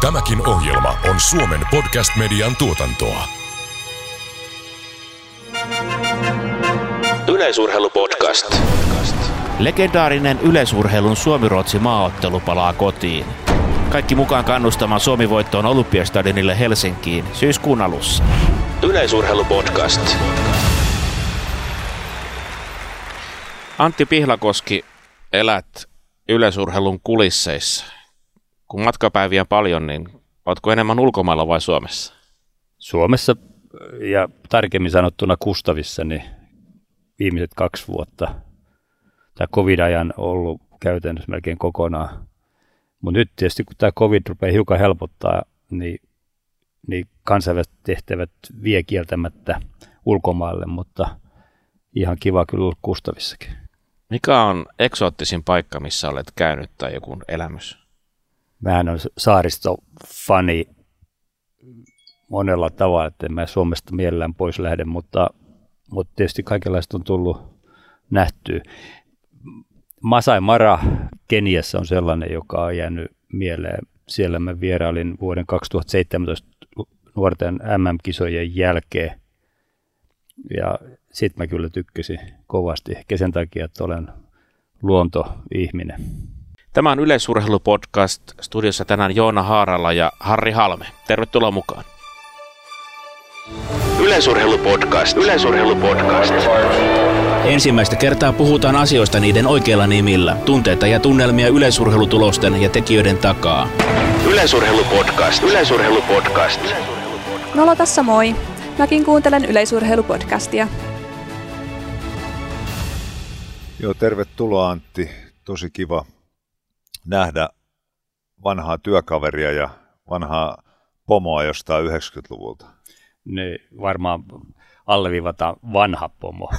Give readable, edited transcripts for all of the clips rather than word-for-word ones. Tämäkin ohjelma on Suomen podcast-median tuotantoa. Yleisurheilu podcast. Legendaarinen yleisurheilun Suomi-Ruotsi-maaottelu palaa kotiin. Kaikki mukaan kannustamaan Suomi-voittoon Olympiastadionille Helsinkiin syyskuun alussa. Yleisurheilu podcast. Antti Pihlakoski, elät yleisurheilun kulisseissa. Kun matkapäiviä on paljon, niin oletko enemmän ulkomailla vai Suomessa? Suomessa ja tarkemmin sanottuna Kustavissa niin viimeiset 2 vuotta tämä covid-ajan ollut käytännössä melkein kokonaan. Mutta nyt tietysti kun tämä covid rupeaa hiukan helpottaa, niin kansainväliset tehtävät vie kieltämättä ulkomaille, mutta ihan kiva kyllä ollut Kustavissakin. Mikä on eksoottisin paikka, missä olet käynyt tai joku elämys? Mähän olen saaristofani monella tavalla, että en mä Suomesta mielellään pois lähde, mutta tietysti kaikenlaista on tullut nähtyä. Masai Mara Keniassa on sellainen, joka on jäänyt mieleen. Siellä mä vierailin vuoden 2017 nuorten MM-kisojen jälkeen. Ja sit mä kyllä tykkäsin kovasti, ehkä sen takia, että olen luontoihminen. Tämä on Yleisurheilupodcast. Studiossa tänään Joona Haarala ja Harri Halme. Tervetuloa mukaan. Yleisurheilupodcast. Yleisurheilupodcast. Ensimmäistä kertaa puhutaan asioista niiden oikeilla nimillä. Tunteita ja tunnelmia yleisurheilutulosten ja tekijöiden takaa. Yleisurheilupodcast. Yleisurheilupodcast. Nolo tässä, moi. Mäkin kuuntelen yleisurheilupodcastia. Joo, tervetuloa Antti. Tosi kiva nähdä vanhaa työkaveria ja vanhaa pomoa jostain 90-luvulta. Ne varmaan alleviivataan vanha pomo.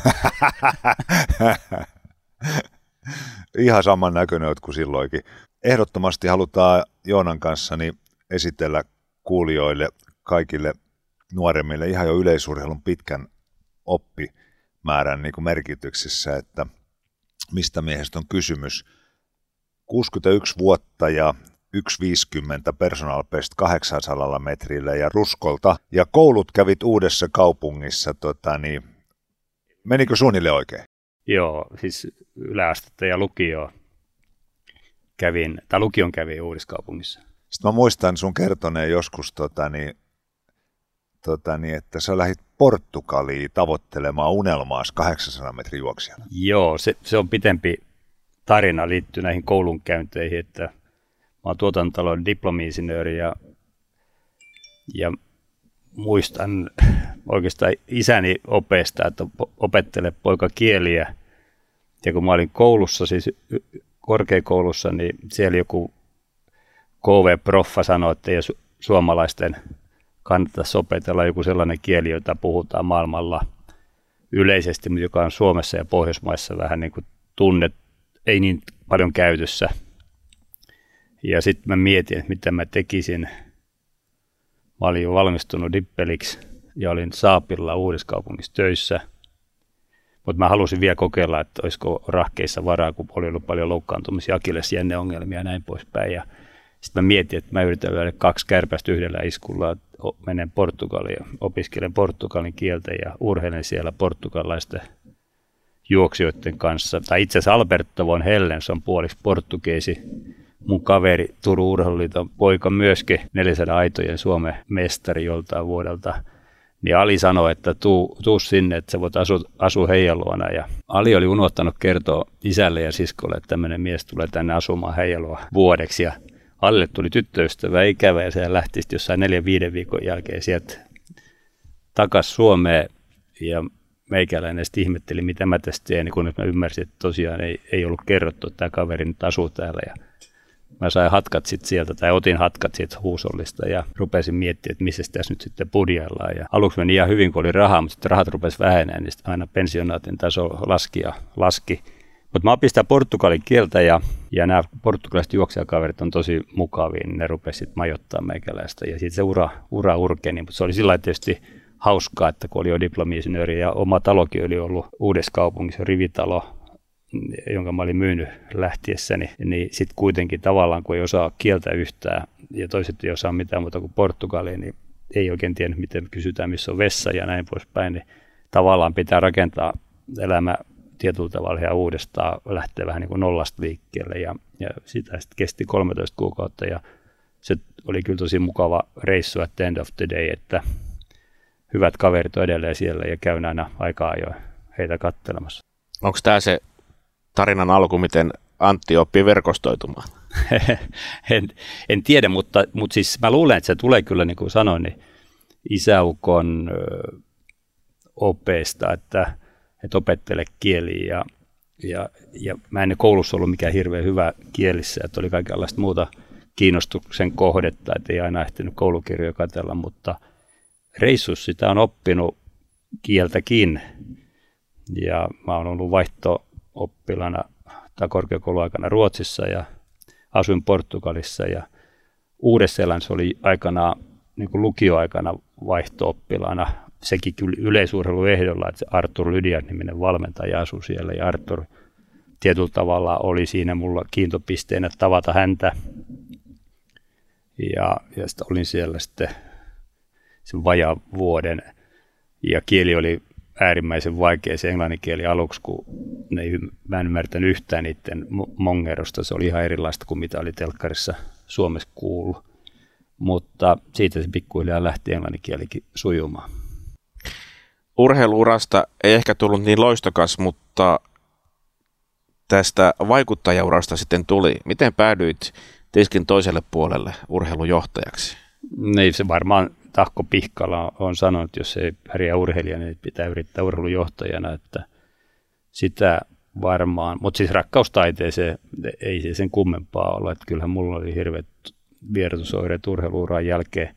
Ihan saman näköinen olet kuin silloinkin. Ehdottomasti halutaan Joonan kanssa esitellä kuulijoille, kaikille nuoremmille ihan jo yleisurheilun pitkän oppimäärän niin kuin merkityksessä, että mistä miehestä on kysymys. 61 vuotta ja 1,50 personal best 800 metrillä ja ruskolta. Ja koulut kävit Uudessa kaupungissa. Menikö suunnilleen oikein? Joo, siis yläastetta ja lukion kävin Uudiskaupungissa. Sitten mä muistan sun kertoneen joskus, että sä lähdit Portugaliin tavoittelemaan unelmaas 800 metrin juoksijana. Joo, se on pitempi tarina liittyy näihin koulunkäynteihin, että mä oon tuotantotalon diplomi-insinööri ja muistan oikeastaan isäni opeesta, että opettele poika kieliä. Ja kun mä olin koulussa, siis korkeakoulussa, niin siellä joku KV-proffa sanoi, että jos suomalaisten kannattaisi opetella joku sellainen kieli, jota puhutaan maailmalla yleisesti, mutta joka on Suomessa ja Pohjoismaissa vähän niin kuin tunnettu. Ei niin paljon käytössä. Ja sitten mä mietin, että mitä mä tekisin. Mä olin jo valmistunut dippeliksi ja olin Saapilla Uudiskaupungissa töissä. Mutta mä halusin vielä kokeilla, että olisiko rahkeissa varaa, kun oli ollut paljon loukkaantumisia, akillesjänneongelmia ja näin poispäin. Sitten mä mietin, että mä yritän lyödä 2 kärpästä yhdellä iskulla. Menen Portugaliin, opiskelen portugalin kieltä ja urheilen siellä portugalaisten juoksijoiden kanssa. Tai itse asiassa Alberto von Hellenson, puoliksi portugeesi, mun kaveri Turun Urheiluliiton poika myöskin, 400 aitojen Suomen mestari joltain vuodelta. Niin Ali sanoi, että tuu sinne, että sä voit asua heidän luona. Ja Ali oli unohtanut kertoa isälle ja siskolle, että tämmöinen mies tulee tänne asumaan heidän luona vuodeksi. Ja Alille tuli tyttöystävä ikävä ja se lähti sitten jossain 4-5 viikon jälkeen sieltä takaisin Suomeen. Ja meikäläinen sitten ihmetteli, mitä mä tästä teen, kun mä ymmärsin, että tosiaan ei ollut kerrottu, että tämä kaveri nyt asuu täällä. Ja mä sain hatkat sitten sieltä, tai otin hatkat sieltä huusollista ja rupesin miettimään, että missä tässä nyt sitten budjaillaan. Ja aluksi meni ihan hyvin, kun oli rahaa, mutta sitten rahat rupesi väheneen, niin aina pensionaatin taso laski ja laski. Mutta mä opin sitä portugalin kieltä ja nämä portugalaiset juoksijakaverit on tosi mukavia, niin ne rupesi sitten majoittamaan meikäläistä. Ja sitten se ura urkeni, mutta se oli sillä lailla tietysti hauskaa, että kun oli jo diplomi-insinööri ja oma talokin oli ollut Uudessa kaupungissa, rivitalo, jonka mä olin myynyt lähtiessäni, niin sitten kuitenkin tavallaan kun ei osaa kieltä yhtään, ja toiset ei osaa mitään muuta kuin Portugalia, niin ei oikein tiennyt, miten kysytään, missä on vessa ja näin poispäin, niin tavallaan pitää rakentaa elämä tietyllä tavalla ihan uudestaan, lähtee vähän niin kuin nollasta liikkeelle ja sitä sitten kesti 13 kuukautta ja se oli kyllä tosi mukava reissu at the end of the day, että hyvät kaverit on edelleen siellä ja käyn aina aikaa jo heitä katselemassa. Onko tämä se tarinan alku, miten Antti oppii verkostoitumaan? En tiedä, mutta siis mä luulen, että se tulee kyllä, niin kuin sanoin, niin isäukon opeesta, että opettele kieliä ja mä en koulussa ollut mikään hirveän hyvä kielissä, että oli kaikenlaista muuta kiinnostuksen kohdetta, että ei aina ehtinyt koulukirjoja katsella, mutta reissussa sitä on oppinut kieltäkin ja mä oon ollut vaihto-oppilana tai korkeakouluaikana Ruotsissa ja asuin Portugalissa ja Uudessa-Seelannissa oli aikanaan niin kuin lukioaikana vaihto-oppilana. Sekin kyllä yleisurheiluehdolla, että se Arthur Lydiard-niminen valmentaja asui siellä ja Arthur tietyllä tavalla oli siinä mulla kiintopisteenä tavata häntä ja sitten olin siellä sitten sen vajaan vuoden ja kieli oli äärimmäisen vaikea se englanninkieli aluksi, kun mä en ymmärtänyt yhtään niiden mongerosta. Se oli ihan erilaista kuin mitä oli telkkarissa Suomessa kuullut, mutta siitä se pikkuhiljaa lähti englanninkielikin sujumaan. Urheiluurasta ei ehkä tullut niin loistokas, mutta tästä vaikuttajaurasta sitten tuli. Miten päädyit tiskin toiselle puolelle urheilujohtajaksi? Niin, se varmaan Tahko Piikkala on sanonut, että jos ei pärjää urheilijana, niin pitää yrittää urheilujohtajana, että sitä varmaan. Mutta siis rakkaustaiteeseen ei se sen kummempaa ole, että kyllähän mulla oli hirveät vierotusoireet urheiluuran jälkeen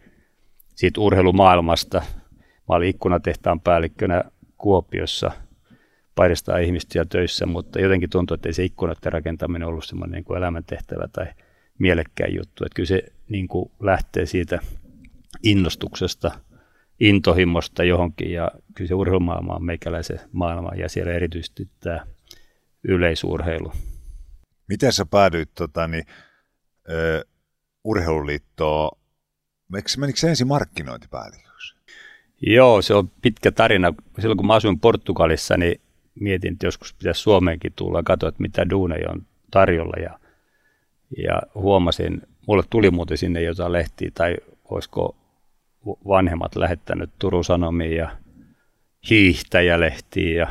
siitä urheilumaailmasta. Mä olin ikkunatehtaan päällikkönä Kuopiossa, paristaa ihmistä töissä, mutta jotenkin tuntuu, että ei se ikkunaten rakentaminen ollut semmoinen niin kuin elämäntehtävä tai mielekkäin juttu. Että kyllä se niin kuin lähtee siitä innostuksesta, intohimosta johonkin ja kyllä se urheilumaailma on meikäläisen maailma ja siellä erityisesti tämä yleisurheilu. Miten sä päädyit urheiluliittoon? Menikö se ensin markkinointipäälliköksi? Joo, se on pitkä tarina. Silloin kun mä asuin Portugalissa, niin mietin, että joskus pitäisi Suomeenkin tulla ja katsoa, että mitä duuneja on tarjolla. Ja huomasin, mulle tuli muuten sinne jotain lehtiä tai olisiko vanhemmat lähettänyt Turun Sanomiin ja Hiihtäjälehtiin ja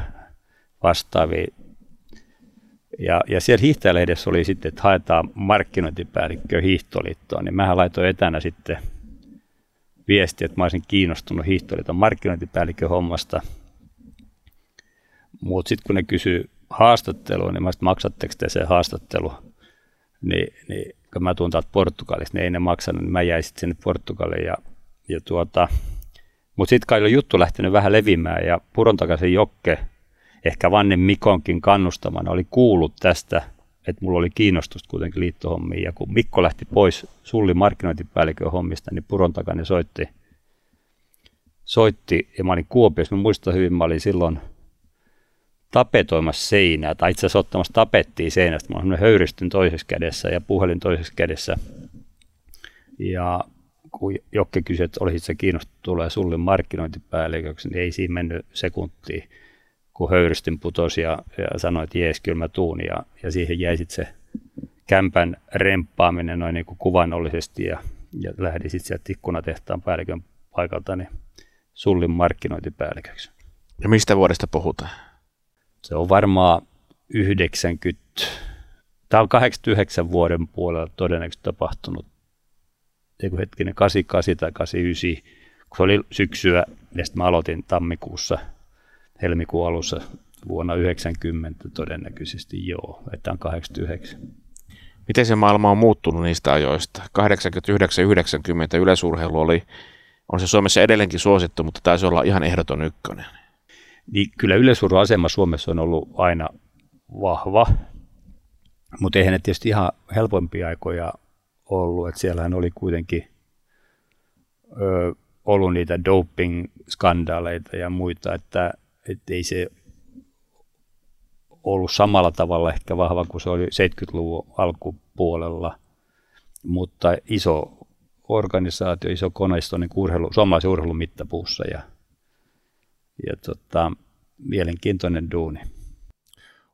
vastaavia. Ja siellä Hiihtäjälehdessä oli sitten, että haetaan markkinointipäällikköä hiihtoliittoon. Niin mähän laitoin etänä sitten viestiä, että mä olisin kiinnostunut hiihtoliiton markkinointipäällikön hommasta. Mutta sitten kun ne kysyi haastattelua, niin mä sanoin, että maksatteko te sen haastattelun? Niin kun mä tuun täältä Portugalista, niin ei ne maksanut, niin mä jäin sitten sinne Portugaliin. Mutta sitten kai oli juttu lähtenyt vähän levimään ja Purontakaisen Jokke, ehkä Vanne Mikonkin kannustamana, oli kuullut tästä, että mulla oli kiinnostusta kuitenkin liittohommiin. Ja kun Mikko lähti pois Sullin markkinointipäällikön hommista, niin Purontakainen soitti ja mä olin Kuopiossa. Mä muistan hyvin, mä olin silloin tapetoimassa seinää, tai itse asiassa ottamassa tapettia seinästä. Mulla on semmoinen höyristyn toisessa kädessä ja puhelin toisessa kädessä. Ja kun Jokke kysyi, että olisit sä kiinnostunut tulee Sullin markkinointipäälliköksi, niin ei siinä mennyt sekuntia, kun höyristyn putosi ja sanoi, että jees, kyllä mä tuun. Ja siihen jäi sitten se kämpän remppaaminen noin niin kuin kuvannollisesti ja lähdin sitten sieltä ikkunatehtaan päällikön paikalta niin Sullin markkinointipäälliköksi. Ja mistä vuodesta puhutaan? Se on varmaan 89 vuoden puolella todennäköisesti tapahtunut, eiku hetkinen, 88 tai 89, kun se oli syksyä, ja sitten mä aloitin tammikuussa, helmikuun alussa vuonna 90 todennäköisesti, joo, että on 89. Miten se maailma on muuttunut niistä ajoista? 89-90 yleisurheilu on se Suomessa edelleenkin suosittu, mutta taisi olla ihan ehdoton ykkönen. Niin kyllä yleisurheilun asema Suomessa on ollut aina vahva, mutta eihän ne tietysti ihan helpompia aikoja ollut. Et siellähän oli kuitenkin ollut niitä doping-skandaaleita ja muita, että et ei se ollut samalla tavalla ehkä vahva kuin se oli 70-luvun alkupuolella, mutta iso organisaatio, iso koneisto niin suomalaisen urheilun mittapuussa ja mielenkiintoinen duuni.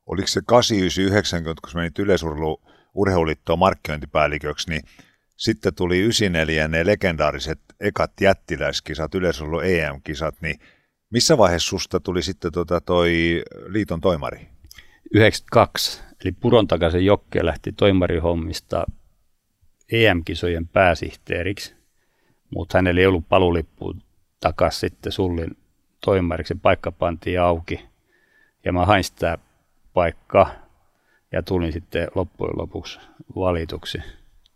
Oliko se 89, kun menit Yleisurheiluliittoon markkinointipäälliköksi, niin sitten tuli 94 ne legendaariset ekat jättiläiskisat, yleisurheilun EM-kisat, niin missä vaiheessa susta tuli sitten toi liiton toimari? 92, eli Purontakaisen Jokke lähti toimarihommista EM-kisojen pääsihteeriksi, mutta hänellä ei ollut palulippu takaisin sitten Sullin toimariksi, paikka pantiin auki ja mä hain sitä paikkaa ja tulin sitten loppujen lopuksi valituksi.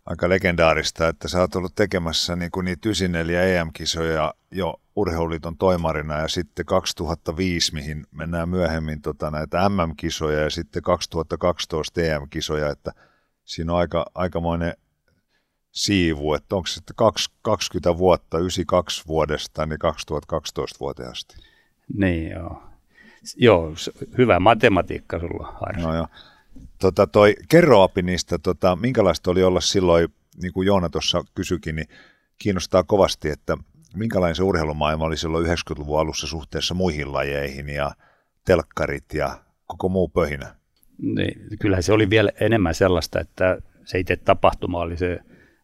Aika legendaarista, että sä oot ollut tekemässä niin kuin niitä 94 EM-kisoja jo Urheiluliiton toimarina ja sitten 2005, mihin mennään myöhemmin näitä MM-kisoja ja sitten 2012 EM-kisoja, että siinä on aikamoinen siivu, että onko se 20 vuotta, 92 vuodesta, niin 2012 vuoteen asti. Niin joo. Joo, hyvä matematiikka sulla, Harri. No joo. Kerroapi niistä, minkälaista oli olla silloin, niin kuin Joona tuossa kysyikin, niin kiinnostaa kovasti, että minkälainen se urheilumaailma oli silloin 90-luvun alussa suhteessa muihin lajeihin ja telkkarit ja koko muu pöhinä? Niin, kyllähän se oli vielä enemmän sellaista, että se itse tapahtuma oli se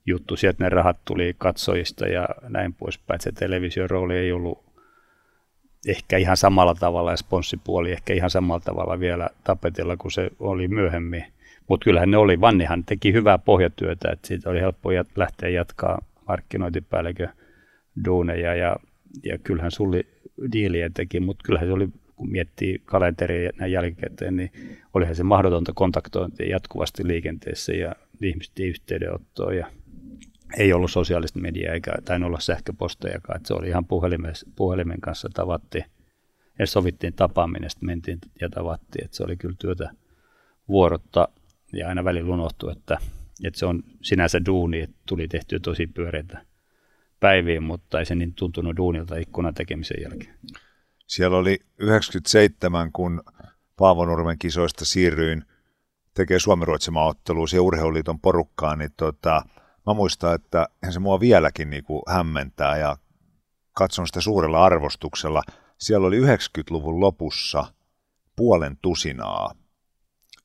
juttu, sieltä ne rahat tuli katsojista ja näin poispäin, se television rooli ei ollut ehkä ihan samalla tavalla ja sponssipuoli ehkä ihan samalla tavalla vielä tapetilla kuin se oli myöhemmin. Mutta kyllähän ne oli, Vannihan teki hyvää pohjatyötä, että siitä oli helppo lähteä jatkaa markkinointipäällikön duuneja ja kyllähän Sulli diiliä teki, mutta kyllähän se oli, kun miettii kalenteria näin jälkikäteen, niin olihan se mahdotonta kontaktointia jatkuvasti liikenteessä ja ihmisten yhteydenottoa ja ei ollut sosiaalista mediaa eikä tainnut olla sähköpostejakaan, että se oli ihan puhelimen kanssa tavattiin ja sovittiin tapaaminen, sitten mentiin ja tavattiin, että se oli kyllä työtä vuorotta ja aina välillä unohtui, että se on sinänsä duuni, että tuli tehtyä tosi pyöreitä päiviin, mutta ei se niin tuntunut duunilta ikkunan tekemisen jälkeen. Siellä oli 97, kun Paavo Nurmen kisoista siirryin tekee Suomi-Ruotsi-maaottelua siihen Urheiluliiton porukkaan, niin mä muistan, että se mua vieläkin niin kuin hämmentää ja katson sitä suurella arvostuksella. Siellä oli 90-luvun lopussa 6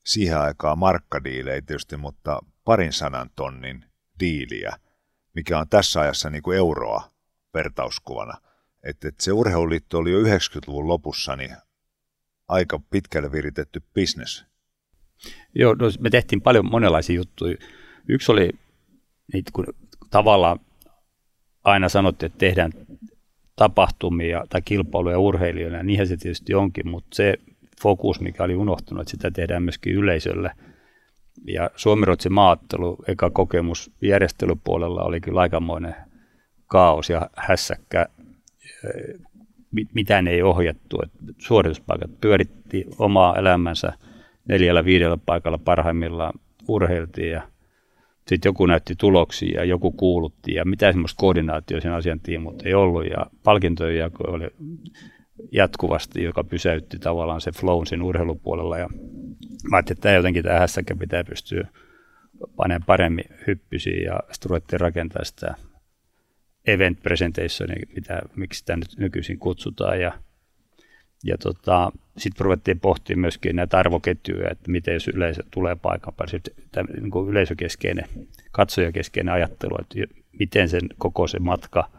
siihen aikaan markkadiilejä tietysti, mutta 200,000 diiliä, mikä on tässä ajassa niin kuin euroa vertauskuvana. Että se Urheiluliitto oli jo 90-luvun lopussa niin aika pitkälle viritetty bisnes. Joo, no me tehtiin paljon monenlaisia juttuja. Yksi oli, kun tavallaan aina sanottiin, että tehdään tapahtumia tai kilpailuja urheilijoina, niinhän se tietysti onkin, mutta se fokus, mikä oli unohtunut, että sitä tehdään myöskin yleisölle. Ja Suomi-Ruotsin maaottelu, eka kokemus järjestelypuolella oli kyllä aikamoinen kaos ja hässäkkä, mitään ei ohjattu, että suorituspaikat pyöritti omaa elämänsä 4-5 paikalla parhaimmillaan urheiltiin ja sitten joku näytti tuloksia ja joku kuulutti ja mitään semmoista koordinaatioa sen asian tiimut ei ollut ja palkintojen jako oli jatkuvasti, joka pysäytti tavallaan se flown sen urheilupuolella ja mä ajattelin, että tämä hässäkkä pitää pystyä panemaan paremmin hyppysiin ja sitten ruvettiin rakentamaan sitä event presentation, miksi sitä nyt nykyisin kutsutaan ja sitten ruvettiin pohtimaan myöskin näitä arvoketjuja, että miten jos yleisö tulee paikan päälle, niin yleisökeskeinen, katsojakeskeinen ajattelu, että miten sen koko se matka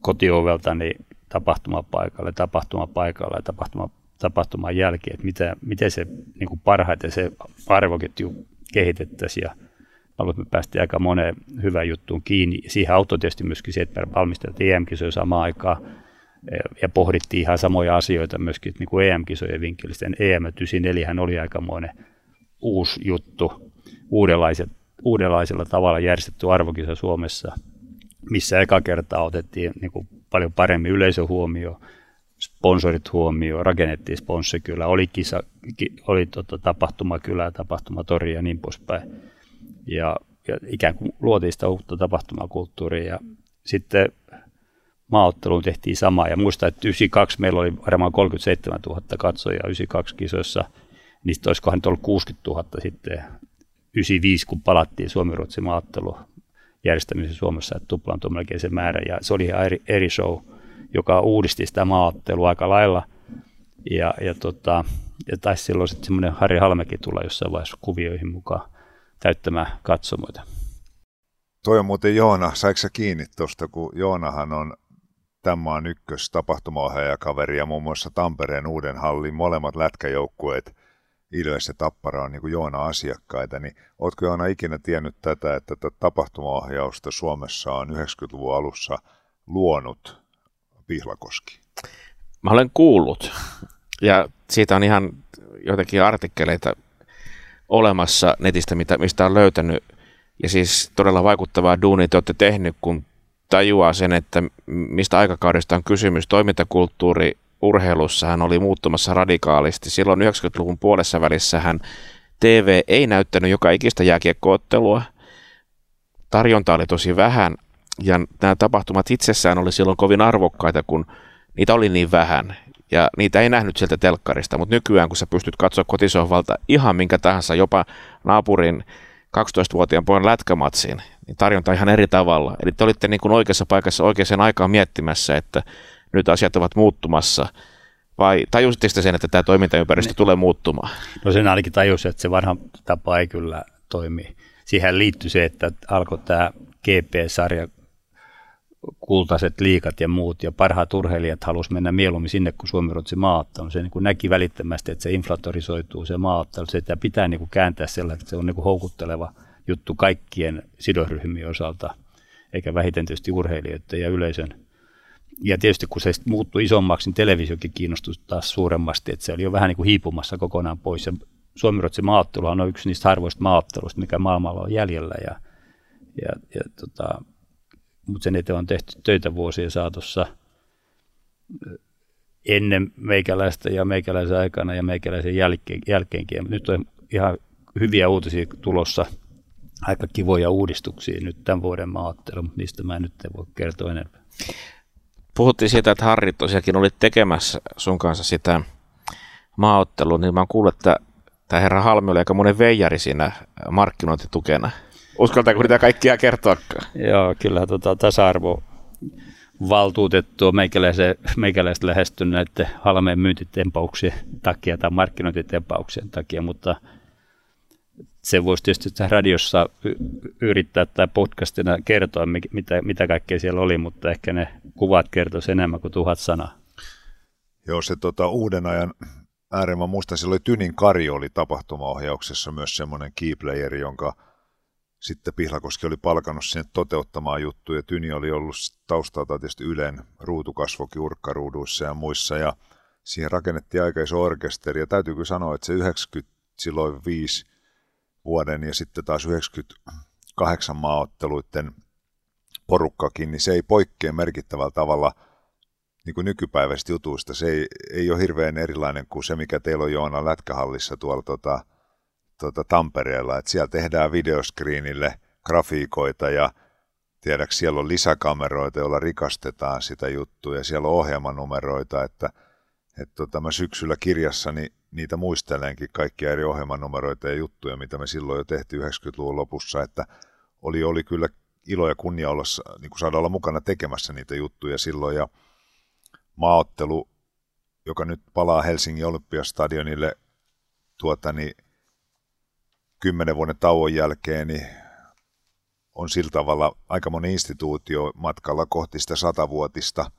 kotiovelta niin tapahtumapaikalle ja tapahtuman jälkeen, että miten se niin kuin parhaiten se arvoketju kehitettäisiin ja me päästiin aika moneen hyvään juttuun kiinni. Siihen auttoi tietysti myöskin se, että valmisteltiin EM-kisoja samaan aikaan ja pohdittiin ihan samoja asioita myöskin niin kuin EM-kisojen vinkkelistä. EM-94 oli aikamoinen uusi juttu, uudenlaisella tavalla järjestetty arvokisa Suomessa, missä eka kertaa otettiin niin kuin paljon paremmin yleisö huomioon, sponsorit huomioon, rakennettiin sponssikylä, oli tapahtumakylä, tapahtumatori ja niin poispäin. Ja ikään kuin luotiin sitä uutta tapahtumakulttuuria ja sitten maaotteluun tehtiin samaa. Ja muistan, että 92 meillä oli varmaan 37 000 katsojaa 92 kisoissa, niistä olisikohan nyt ollut 60 000 sitten 95, kun palattiin Suomi-Ruotsi-maaotteluun. järjestämisessä Suomessa, että tuplaantui melkein se määrä. Ja se oli eri show, joka uudisti sitä maaottelua aika lailla. Ja taisi silloin sitten semmoinen Harri Halmekin tulla jossain vaiheessa kuvioihin mukaan täyttämään katsomoita. Toi on muuten Joona, saiko sä kiinni tuosta, kun Joonahan on tämän maan ykköstapahtumaohjaajakaveri ja muun muassa Tampereen uuden hallin molemmat lätkäjoukkueet, Ilves ja Tappara on niin kuin Joona asiakkaita, niin ootko Joona ikinä tiennyt tätä, että tätä tapahtumaohjausta Suomessa on 90-luvun alussa luonut Pihlakoski? Mä olen kuullut ja siitä on ihan joitakin artikkeleita olemassa netistä, mistä on löytänyt. Ja siis todella vaikuttavaa duunia te olette tehnyt, kun tajuaa sen, että mistä aikakaudesta on kysymys. Toimintakulttuuri urheilussahan oli muuttumassa radikaalisti. Silloin 90-luvun puolessa välissähän TV ei näyttänyt joka ikistä jääkiekkoottelua. Tarjonta oli tosi vähän ja nämä tapahtumat itsessään oli silloin kovin arvokkaita, kun niitä oli niin vähän. Ja niitä ei nähnyt sieltä telkkarista, mutta nykyään kun sä pystyt katsoa kotisohvalta ihan minkä tahansa, jopa naapurin 12-vuotiaan pojan lätkämatsiin, niin tarjonta ihan eri tavalla. Eli te olitte niin kuin oikeassa paikassa oikeaan aikaan miettimässä, että nyt asiat ovat muuttumassa. Vai tajusitte sen, että tämä toimintaympäristö tulee muuttumaan? No sen ainakin tajusin, että se vanha tapa ei kyllä toimi. Siihen liittyi se, että alkoi tämä GP-sarja, kultaiset liigat ja muut, ja parhaat urheilijat halusivat mennä mieluummin sinne kuin Suomi-Ruotsi-maaotteluun. Se niin kuin näki välittömästi, että se inflatorisoituu se maaottelu. Se pitää niin kuin kääntää sellainen, että se on niin kuin houkutteleva juttu kaikkien sidosryhmien osalta, eikä vähiten tietysti urheilijoiden ja yleisön. Ja tietysti kun se muuttui isommaksi, niin televisiokin kiinnostui taas suuremmasti, että se oli jo vähän niin kuin hiipumassa kokonaan pois. Ja Suomi-Ruotsi-maaottelu on yksi niistä harvoista maaotteluista, mikä maailmalla on jäljellä. Mutta sen eteen on tehty töitä vuosien saatossa ennen meikäläistä ja meikäläisen aikana ja meikäläisen jälkeenkin. Nyt on ihan hyviä uutisia tulossa, aika kivoja uudistuksia nyt tämän vuoden maaottelun, mutta niistä mä nyt en voi kertoa enemmän. Puhuttiin siitä, että Harri tosiaankin oli tekemässä sun kanssa sitä maaottelua, niin mä oon kuullut, että tämä herra Halmi oli aika monen veijari siinä markkinointitukena. Uskaltaako niitä kaikkia kertoakaan? Joo, kyllä tasa-arvovaltuutettua meikäläiset lähestynyt näiden Halmeen myyntitempauksien takia tai markkinointitempauksien takia, mutta se voisi tietysti radiossa yrittää tai podcastina kertoa, mitä kaikkea siellä oli, mutta ehkä ne kuvat kertoisi enemmän kuin 1000 sanaa. Joo, se uuden ajan äärimmäinen muista, silloin Tynin Kari oli tapahtumaohjauksessa myös semmoinen keyplayer, jonka sitten Pihlakoski oli palkannut sinne toteuttamaan juttuja. Tyni oli ollut taustalta tietysti Ylen ruutukasvokin urkkaruuduissa ja muissa. Ja siihen rakennettiin aika iso orkesteri. Ja täytyykö sanoa, että se 95 vuoden ja sitten taas 98 maaotteluiden porukkakin, niin se ei poikkea merkittävällä tavalla niin kuin nykypäiväistä jutuista. Se ei ole hirveän erilainen kuin se, mikä teillä on Joona lätkähallissa tuolla Tampereella, että siellä tehdään videoskriinille grafiikoita ja tiedäks siellä on lisäkameroita, joilla rikastetaan sitä juttua ja siellä on ohjelmanumeroita, että mä syksyllä kirjassani niitä muistelenkin kaikkia eri ohjelmanumeroita ja juttuja, mitä me silloin jo tehtiin 90-luvun lopussa, että oli kyllä ilo ja kunnia olla, niin kuin saada olla mukana tekemässä niitä juttuja silloin ja maaottelu, joka nyt palaa Helsingin Olympiastadionille 10 vuoden tauon jälkeen niin on sillä tavalla aika moni instituutio matkalla kohti sitä 100-vuotista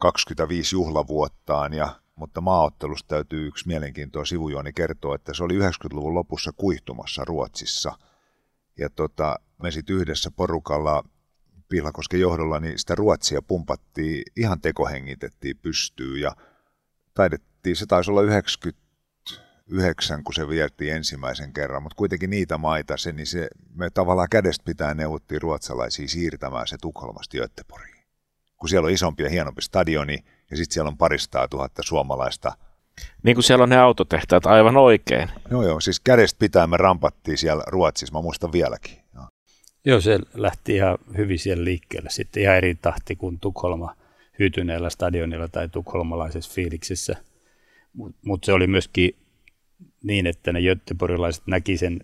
25 juhlavuottaan, mutta maaottelusta täytyy yksi mielenkiintoinen sivujuoni kertoa, että se oli 90-luvun lopussa kuihtumassa Ruotsissa. Ja me sitten yhdessä porukalla Pihlakosken johdolla niin sitä Ruotsia pumpattiin, ihan tekohengitettiin pystyyn ja taidettiin, se taisi olla 99, kun se viertiin ensimmäisen kerran, mutta kuitenkin niitä maita, me tavallaan kädestä pitää neuvottiin ruotsalaisia siirtämään se Tukholmasta Göteborgiin. Kun siellä on isompi ja hienompi stadioni, ja sitten siellä on 200 000 suomalaista. Niin kuin siellä on ne autotehtaat aivan oikein. Joo, siis kädestä pitää me rampattiin siellä Ruotsissa, mä muistan vieläkin. Joo, se lähti ihan hyvin siellä liikkeelle, sitten ihan eri tahti kuin Tukholma hyytyneellä stadionilla tai tukholmalaisessa fiiliksessä, mutta se oli myöskin niin, että ne göteborgilaiset näki sen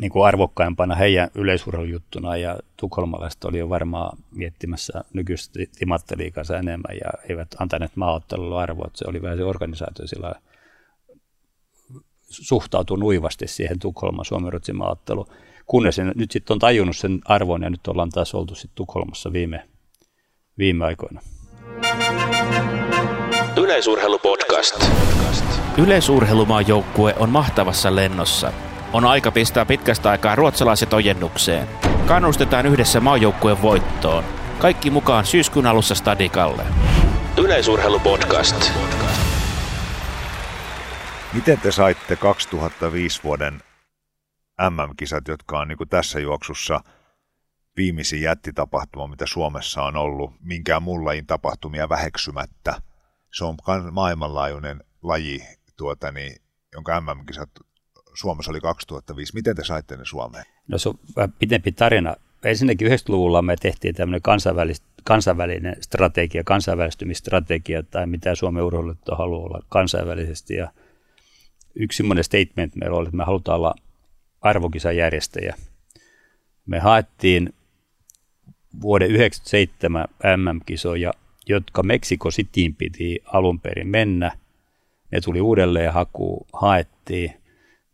niin kuin arvokkaimpana heidän yleisurheilujuttuna, ja tukholmalaiset oli jo varmaan miettimässä nykyistä timanttiliigansa enemmän ja eivät antaneet maaottelulle arvoa, että se oli vähän se organisaatio sillä suhtautui nuivasti siihen Tukholman Suomi-Ruotsi-maaotteluun, kunnes nyt sitten on tajunnut sen arvon ja nyt ollaan taas oltu sitten Tukholmassa viime aikoina. Yleisurheilu podcast. Yleisurheilumaajoukkue on mahtavassa lennossa. On aika pistää pitkästä aikaa ruotsalaiset ojennukseen. Kannustetaan yhdessä maajoukkueen voittoon. Kaikki mukaan syyskuun alussa Stadikalle. Yleisurheilu podcast. Miten te saitte 2005 vuoden MM-kisat, jotka on niin kuin tässä juoksussa viimeisin jättitapahtuma, mitä Suomessa on ollut, minkään muun lajin tapahtumia väheksymättä? Se on maailmanlaajuinen laji, jonka MM-kisat Suomessa oli 2005. Miten te saitte ne Suomeen? No se on vähän pitempi tarina. Ensinnäkin 90-luvulla me tehtiin tämmöinen kansainvälinen strategia, kansainvälistymisstrategia, tai mitä Suomen urheiluliitto haluaa olla kansainvälisesti. Ja yksi semmoinen statement meillä oli, että me halutaan olla arvokisajärjestäjä. Me haettiin vuoden 1997 MM-kisoja, jotka Meksiko Cityin piti alun perin mennä. Ne tuli uudelleen hakuun, haettiin.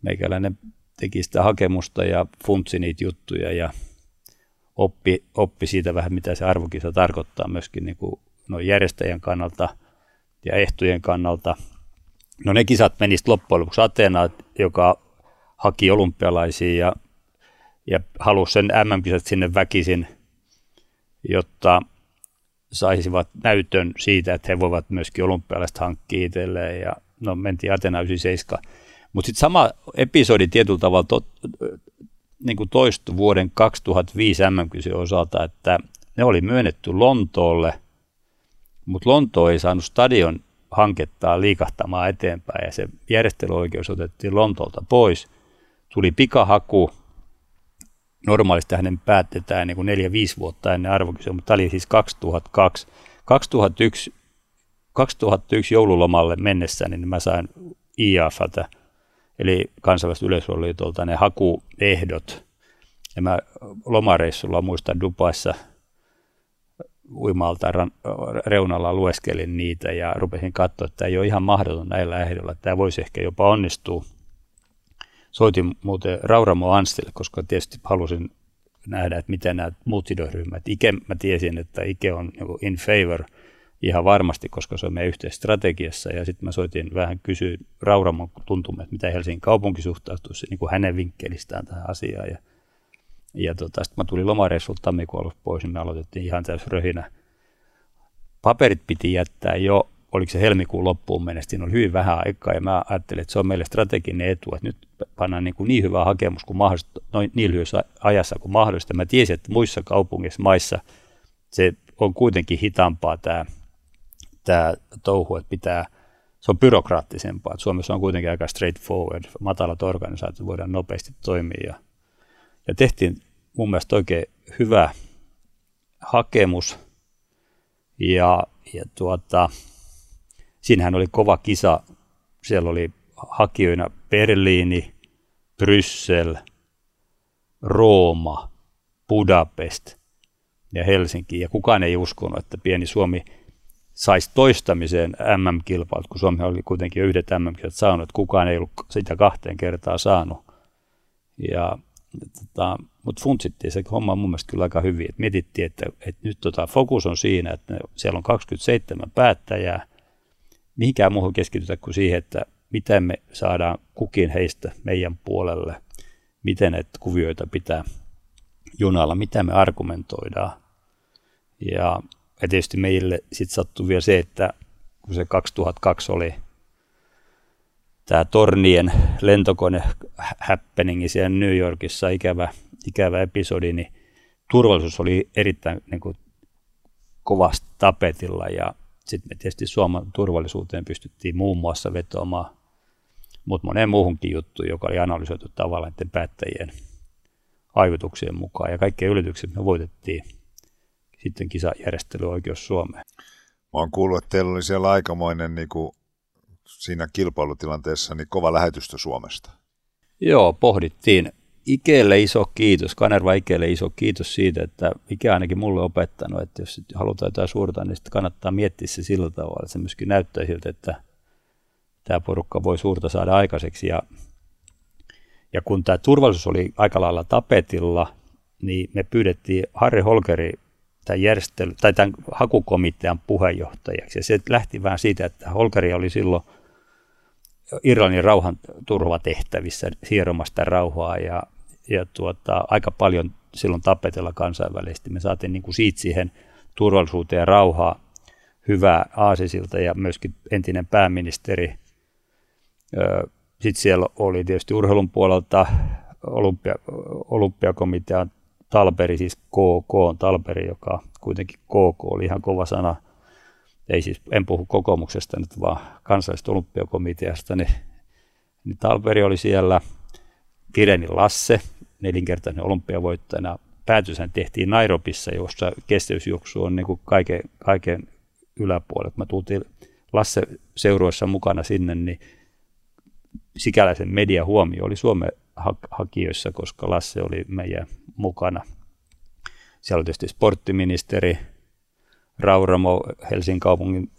Meikäläinen teki sitä hakemusta ja funtsi niitä juttuja ja oppi siitä vähän, mitä se arvokisa tarkoittaa myöskin niin kuin no järjestäjän kannalta ja ehtojen kannalta. No ne kisat menisivät loppujen lopuksi Ateenaan, joka haki olympialaisia ja halusi sen MM-kisat sinne väkisin, jotta saisivat näytön siitä, että he voivat myöskin olympialaiset hankkia itselleen. Ja, no mentiin Ateenaan 97. Mutta sitten sama episodi tietyllä tavalla niinku toistui vuoden 2005 MM-kisojen osalta, että ne oli myönnetty Lontoolle, mutta Lonto ei saanut stadion hankettaa liikahtamaan eteenpäin ja se järjestelyoikeus otettiin Lontoolta pois. Tuli pikahaku. Normaalisti hänen päätetään niinku 4-5 vuotta ennen arvokisoja, mutta tämä oli siis 2002. 2001 joululomalle mennessä niin mä sain IAF:ltä eli kansainvälistä yleisurheiluliitolta ne hakuehdot. Ja mä lomareissulla muistan Dubaissa uima-altaan reunalla lueskelin niitä ja rupesin katsoa, että tämä ei ole ihan mahdoton näillä ehdoilla. Tämä voisi ehkä jopa onnistua. Soitin muuten Rauramo Anstille, koska tietysti halusin nähdä, että miten nämä muut sidosryhmät. Mä tiesin, että Ike on in favor ihan varmasti, koska se on meidän yhteisstrategiassa. Ja sitten mä soitin vähän kysyä Rauramon tuntumaan, että mitä Helsingin kaupunki suhtautuisi niin kuin hänen vinkkelistään tähän asiaan. Ja sitten mä tulin lomareissulta tammikuun alussa pois, niin me aloitettiin ihan täysin röhinä. Paperit piti jättää jo, oliko se helmikuun loppuun mennessä, siinä oli hyvin vähän aikaa. Ja mä ajattelin, että se on meille strateginen etu, että nyt pannaan niin hyvä hakemus kuin mahdollista, noin niin lyhyessä ajassa kuin mahdollista. Mä tiesin, että muissa kaupungeissa, maissa se on kuitenkin hitaampaa tämä touhu, että pitää, se on byrokraattisempaa. Että Suomessa on kuitenkin aika straightforward, matalat organisaatiot voidaan nopeasti toimia. Ja tehtiin mun mielestä oikein hyvä hakemus. Ja siinähän oli kova kisa. Siellä oli hakijoina Berliini, Bryssel, Rooma, Budapest ja Helsinki. Ja kukaan ei uskonut, että pieni Suomi saisi toistamiseen MM-kilpailut, kun Suomi oli kuitenkin yhdet MM-kisat saanut, että kukaan ei ollut sitä kahteen kertaan saanut. Mutta funtsittiin se homma mun mielestä kyllä aika hyvin. Et mietittiin, että nyt fokus on siinä, että siellä on 27 päättäjää. Mihinkään muuhun keskitytään kuin siihen, että miten me saadaan kukin heistä meidän puolelle, miten näitä kuvioita pitää junalla, mitä me argumentoidaan. Ja tietysti meille sitten sattui vielä se, että kun se 2002 oli tämä tornien lentokone happeningi siellä New Yorkissa, ikävä episodi, niin turvallisuus oli erittäin niin kuin, kovasti tapetilla. Ja sitten me tietysti Suomen turvallisuuteen pystyttiin muun muassa vetoamaan, mutta moneen muuhunkin juttuun, joka oli analysoitu tavallaan päättäjien aivotuksien mukaan. Ja kaikkien ylitykset me voitettiin. Sitten kisajärjestelyoikeus Suomeen. Mä oon kuullut, että teillä oli siellä aikamoinen niin kuin siinä kilpailutilanteessa niin kova lähetystö Suomesta. Joo, pohdittiin Ikelle iso kiitos, Kanerva Ikelle iso kiitos siitä, että Ike ainakin mulle opettanut, että jos halutaan jotain suurta, niin sitten kannattaa miettiä se sillä tavalla, että se myöskin näyttää siltä, että tämä porukka voi suurta saada aikaiseksi. Ja kun tämä turvallisuus oli aika lailla tapetilla, niin me pyydettiin Harri Holkeri tämän hakukomitean puheenjohtajaksi. Ja se lähti vähän siitä, että Holkeri oli silloin Irlannin rauhanturvatehtävissä hieromasta rauhaa ja aika paljon silloin tapetella kansainvälisesti. Me saatiin niin kuin siitä siihen turvallisuuteen ja rauhaa hyvää aasisilta ja myöskin entinen pääministeri. Sitten siellä oli tietysti urheilun puolelta olympiakomitean Talperi, siis KK on Talperi, joka kuitenkin KK oli ihan kova sana. Ei siis, en puhu kokoomuksesta nyt, vaan kansallisesta olympiakomiteasta, niin Talperi oli siellä, Virenin Lasse, nelinkertainen olympiavoittajana. Päätöshän tehtiin Nairobissa, jossa kestävyysjuoksu on niin kuin kaiken yläpuolella. Mä tultiin Lasse seurueessa mukana sinne, niin sikäläisen median huomio oli Suomen hakijoissa, koska Lasse oli meidän mukana. Siellä oli tietysti sporttiministeri, Rauramo Helsingin kaupungin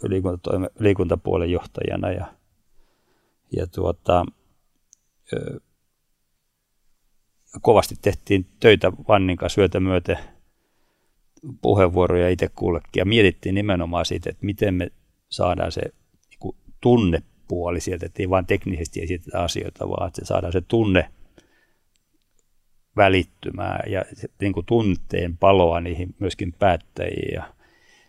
liikuntapuolen johtajana ja kovasti tehtiin töitä Vannin kanssa yötä myöten, puheenvuoroja itse kullekin ja mietittiin nimenomaan siitä, että miten me saadaan se niin tunnepuoli sieltä, että ei vain teknisesti esitetä asioita, vaan että saadaan se tunne välittymään ja niin kuin tunteen paloa niihin myöskin päättäjiin. Ja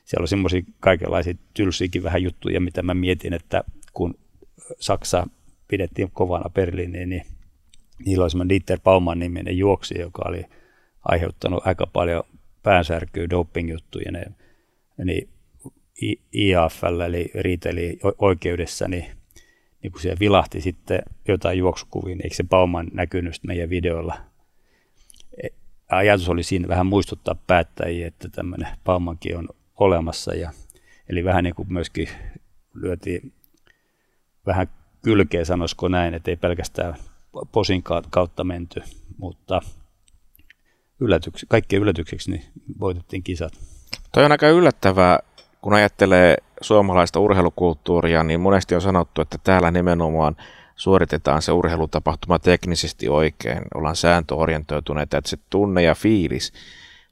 siellä on semmoisia kaikenlaisia tylsiäkin vähän juttuja, mitä mä mietin, että kun Saksa pidettiin kovana Berliiniin, niin niillä oli semmoinen Dieter Paulmann niminen juoksi, joka oli aiheuttanut aika paljon päänsärkyä, doping-juttuja. Niin IAFL eli riiteli oikeudessa, niin kun se vilahti sitten jotain juoksukuvia, niin eikö se Paulmann näkynyt meidän videoilla? Ajatus oli siinä vähän muistuttaa päättäjiä, että tämmöinen Paulmannkin on olemassa. Eli vähän niin kuin myöskin lyötiin vähän kylkeä, sanoisiko näin, että ei pelkästään posin kautta menty, mutta kaikkien yllätykseksi niin voitettiin kisat. Toi on aika yllättävää, kun ajattelee suomalaista urheilukulttuuria, niin monesti on sanottu, että täällä nimenomaan suoritetaan se urheilutapahtuma teknisesti oikein, ollaan sääntöorientoituneita, että se tunne ja fiilis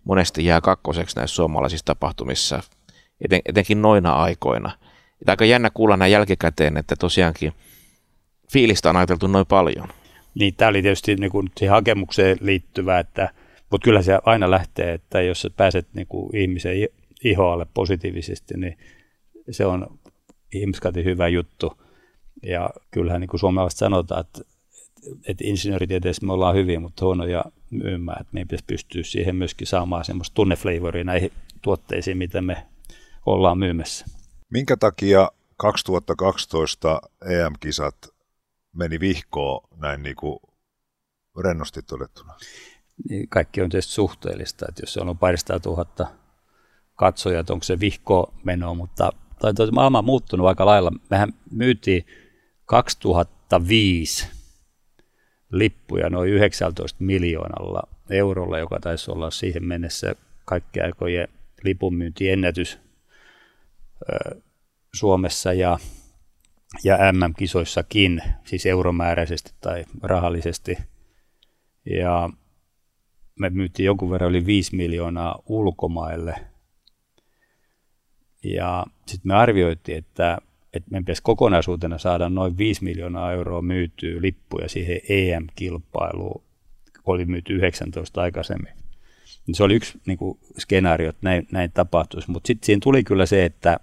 monesti jää kakkoseksi näissä suomalaisissa tapahtumissa, etenkin noina aikoina. Et aika jännä kuulla näin jälkikäteen, että tosiaankin fiilistä on ajateltu noin paljon. Niin, tämä oli tietysti niin kuin siihen hakemukseen liittyvä, mutta kyllä se aina lähtee, että jos sä pääset niin kuin ihmisen ihoalle positiivisesti, niin se on ihmiskatin hyvä juttu. Ja kyllähän niin kuin suomalaiset sanotaan, että insinööritieteessä me ollaan hyviä, mutta huonoja myymään, että meidän pitäisi pystyä siihen myöskin saamaan semmoista tunneflavoria näihin tuotteisiin, mitä me ollaan myymässä. Minkä takia 2012 EM-kisat meni vihkoon näin niin kuin rennosti todettuna? Kaikki on tietysti suhteellista, että jos on parista tuhatta katsojaa, onko se vihkoon menoa, mutta maailma on muuttunut aika lailla. Mehän myytiin 2005 lippuja noin 19 miljoonalla eurolla, joka taisi olla siihen mennessä kaikkien aikojen lipunmyyntiennätys Suomessa ja MM-kisoissakin, siis euromääräisesti tai rahallisesti. Ja me myytiin jonkun verran yli 5 miljoonaa ulkomaille. Ja sitten me arvioitiin, että meidän pitäisi kokonaisuutena saada noin 5 miljoonaa euroa myytyä lippuja siihen EM-kilpailuun, oli myyty 19 aikaisemmin. Se oli yksi niin kuin skenaario, että näin tapahtuisi, mutta sitten siinä tuli kyllä se, että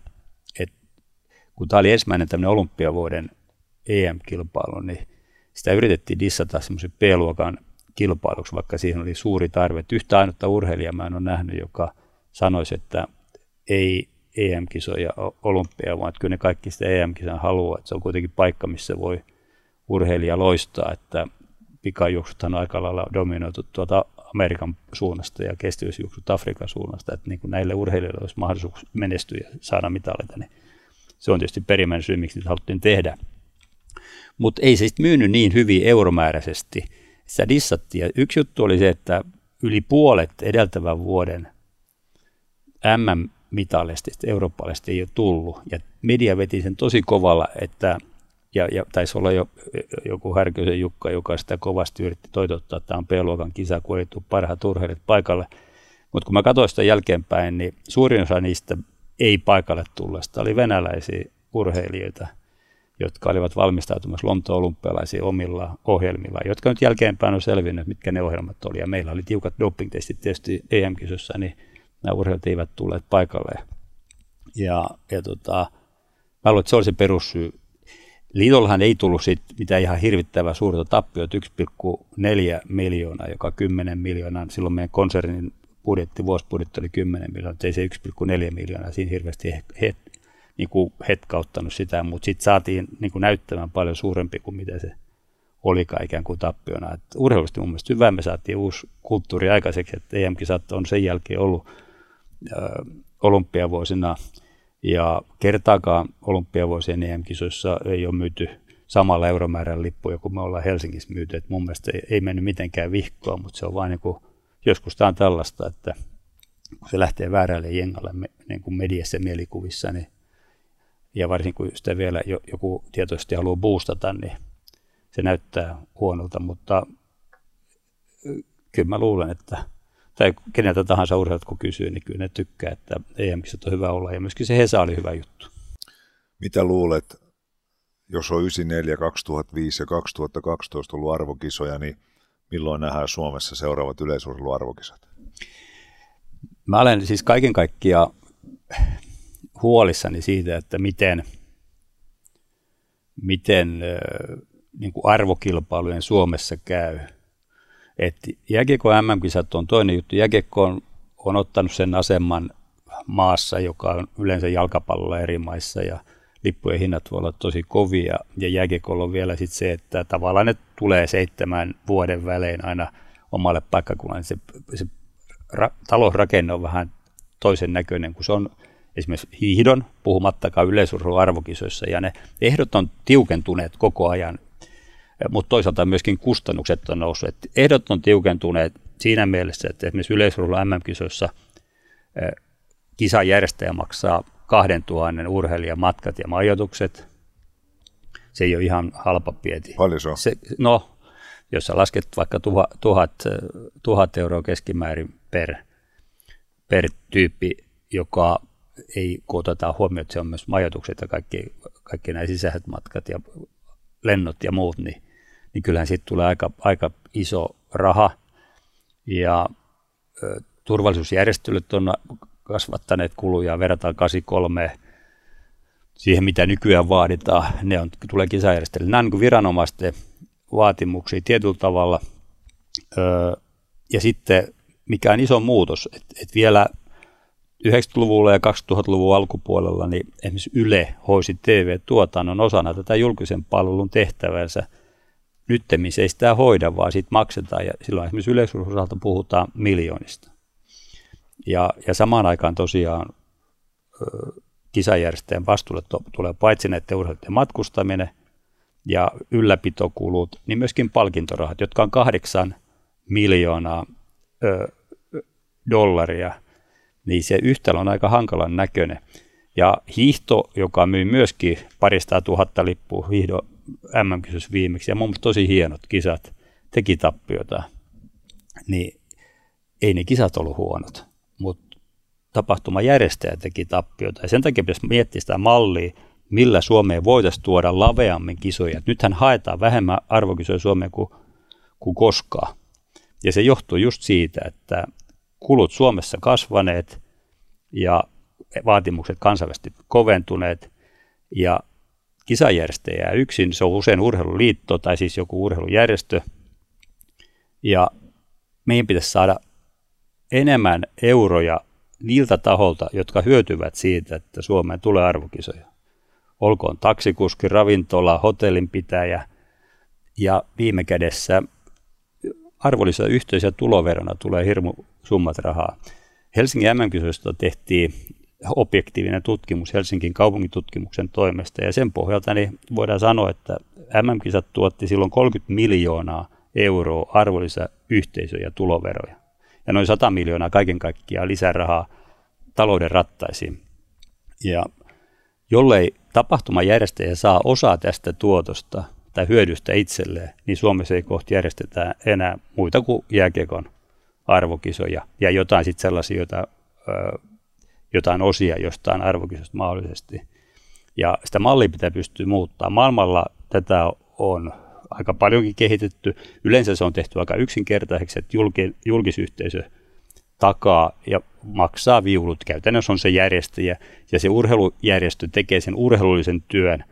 kun tämä oli ensimmäinen tämmöinen olympiavuoden EM-kilpailu, niin sitä yritettiin dissata semmoisen B-luokan kilpailuksi, vaikka siihen oli suuri tarve. Että yhtä ainutta urheilijaa mä en ole nähnyt, joka sanoisi, että ei EM-kisoja olympia, vaan että kyllä ne kaikki sitä EM-kisan haluaa, että se on kuitenkin paikka, missä voi urheilija loistaa, että pikajuoksuthan on aika lailla dominoitu tuota Amerikan suunnasta ja kestävyysjuoksut Afrikan suunnasta, että niin kuin näille urheilijoille olisi mahdollisuus menestyä ja saada mitaleita, niin se on tietysti perimmäinen syy, miksi niitä haluttiin tehdä. Mutta ei se sitten myynyt niin hyvin euromääräisesti, sitä dissattiin. Yksi juttu oli se, että yli puolet edeltävän vuoden MM-mitaleista, eurooppalaisista ei ole tullut. Ja media veti sen tosi kovalla, että, ja taisi olla jo joku Härkösen Jukka, joka sitä kovasti yritti toitottaa, että tämä on B-luokan kisa, kun ei tule parhaat urheilijat paikalle. Mutta kun mä katsoin sitä jälkeenpäin, niin suurin osa niistä ei paikalle tulla. Sitä oli venäläisiä urheilijoita, jotka olivat valmistautumassa Lontoon olympialaisiin omilla ohjelmillaan, jotka nyt jälkeenpäin on selvinnyt, mitkä ne ohjelmat oli. Ja meillä oli tiukat doping-testit tietysti EM-kisossa, niin nämä urheilijat eivät tulleet paikalle. Mä luulen, että se oli se perussyy. Liitollahan ei tullut siitä mitään ihan hirvittävää suurta tappiota, 1,4 miljoonaa, joka 10 miljoonaa. Silloin meidän konsernin budjetti, vuosibudjetti oli 10 miljoonaa, ei se 1,4 miljoonaa. Siinä hirveästi hetkauttanut sitä, mutta sitten saatiin niin kuin näyttämään paljon suurempi kuin mitä se olikaan ikään kuin tappiona. Et urheilusti mun mielestä hyvä, me saatiin uusi kulttuuri aikaiseksi, että EM-kisat on sen jälkeen ollut olympiavuosina ja kertaakaan olympiavuosien EM-kisoissa ei ole myyty samalla euromäärällä lippuja kuin me ollaan Helsingissä myyty. Et mun mielestä ei mennyt mitenkään vihkoa, mutta se on vain niin kuin, joskus tämä on tällaista, että kun se lähtee väärälle jengalle niin kuin mediassa mielikuvissa, niin ja varsinkin kun sitä vielä joku tietoisesti haluaa boostata, niin se näyttää huonolta, mutta kyllä mä luulen, että tai keneltä tahansa urheilijat kun kysyy, niin kyllä ne tykkää, että EM-kisat on hyvä olla ja myöskin se Hesa oli hyvä juttu. Mitä luulet, jos on 94, 2005 ja 2012 ollut arvokisoja, niin milloin nähdään Suomessa seuraavat yleisurheiluarvokisat? Mä olen siis kaiken kaikkiaan huolissani siitä, että miten niin kuin arvokilpailujen Suomessa käy. Jääkiekko MM-kisat on toinen juttu. Jääkiekko on ottanut sen aseman maassa, joka on yleensä jalkapallolla eri maissa ja lippujen hinnat voi olla tosi kovia. Ja jääkiekolla on vielä sit se, että tavallaan ne tulee 7 vuoden välein aina omalle paikkakunnalle. Se talousrakenne on vähän toisen näköinen kuin se on esimerkiksi hiihdon, puhumattakaan yleisurheilun arvokisoissa, ja ne ehdot on tiukentuneet koko ajan, mutta toisaalta myöskin kustannukset on nousseet. Ehdot on tiukentuneet siinä mielessä, että esimerkiksi yleisurheilun MM-kisoissa kisajärjestäjä maksaa 2000 urheilijan matkat ja majoitukset. Se ei ole ihan halpa pieti. Paljon se on? No, jos sä lasket vaikka 1000 euroa keskimäärin per tyyppi, joka ei, kun otetaan huomioon, että se on myös majoitukset ja kaikki nämä sisäiset matkat ja lennot ja muut, niin kyllähän siitä tulee aika iso raha. Ja turvallisuusjärjestelyt on kasvattaneet kuluja, verrataan 83 siihen, mitä nykyään vaaditaan. Tulee kisajärjestelyt. Nämä on niin viranomaisten vaatimuksia tietyllä tavalla. Ja sitten mikä on iso muutos, että vielä 90-luvulla ja 2000-luvun alkupuolella niin esimerkiksi Yle hoisi TV-tuotannon osana tätä julkisen palvelun tehtävänsä. Nyt se ei sitä hoida, vaan siitä maksetaan ja silloin esimerkiksi yleisurheilusta puhutaan miljoonista. Ja samaan aikaan tosiaan kisajärjestäjän vastuulle tulee paitsi näiden urheilijoiden matkustaminen ja ylläpitokulut, niin myöskin palkintorahat, jotka on 8 miljoonaa dollaria. Niin se yhtälö on aika hankalan näköinen. Ja hiihto, joka myy myöskin 200 000 lippua hiihdo MM-kisossa viimeksi, ja mun mielestä tosi hienot kisat, teki tappiota, niin ei ne kisat ollut huonot, mutta tapahtumajärjestäjä teki tappiota. Ja sen takia pitäisi miettiä sitä mallia, millä Suomeen voitaisiin tuoda laveammin kisoja. Nythän haetaan vähemmän arvokisoja Suomeen kuin koskaan. Ja se johtuu just siitä, että kulut Suomessa kasvaneet ja vaatimukset kansainvälisesti koventuneet ja kisajärjestäjää yksin. Se on usein urheiluliitto tai siis joku urheilujärjestö. Ja meidän pitäisi saada enemmän euroja niiltä taholta, jotka hyötyvät siitä, että Suomeen tulee arvokisoja. Olkoon taksikuski, ravintola, hotellinpitäjä ja viime kädessä arvonlisäyhteys ja tuloverona tulee hirmu summat rahaa. Helsingin MM-kisoista tehtiin objektiivinen tutkimus Helsingin kaupunkitutkimuksen toimesta ja sen pohjalta niin voidaan sanoa, että MM-kisat tuotti silloin 30 miljoonaa euroa arvonlisäyhteisö- ja tuloveroja. Ja noin 100 miljoonaa kaiken kaikkiaan lisärahaa talouden rattaisiin. Ja jollei tapahtumajärjestäjä saa osaa tästä tuotosta tai hyödystä itselleen, niin Suomessa ei kohta järjestetä enää muita kuin jääkiekon arvokisoja ja jotain sitten sellaisia, jotain osia jostain arvokisosta mahdollisesti. Ja sitä mallia pitää pystyä muuttamaan. Maailmalla tätä on aika paljonkin kehitetty. Yleensä se on tehty aika yksinkertaiseksi, että julkisyhteisö takaa ja maksaa viulut. Käytännössä on se järjestäjä ja se urheilujärjestö tekee sen urheilullisen työn,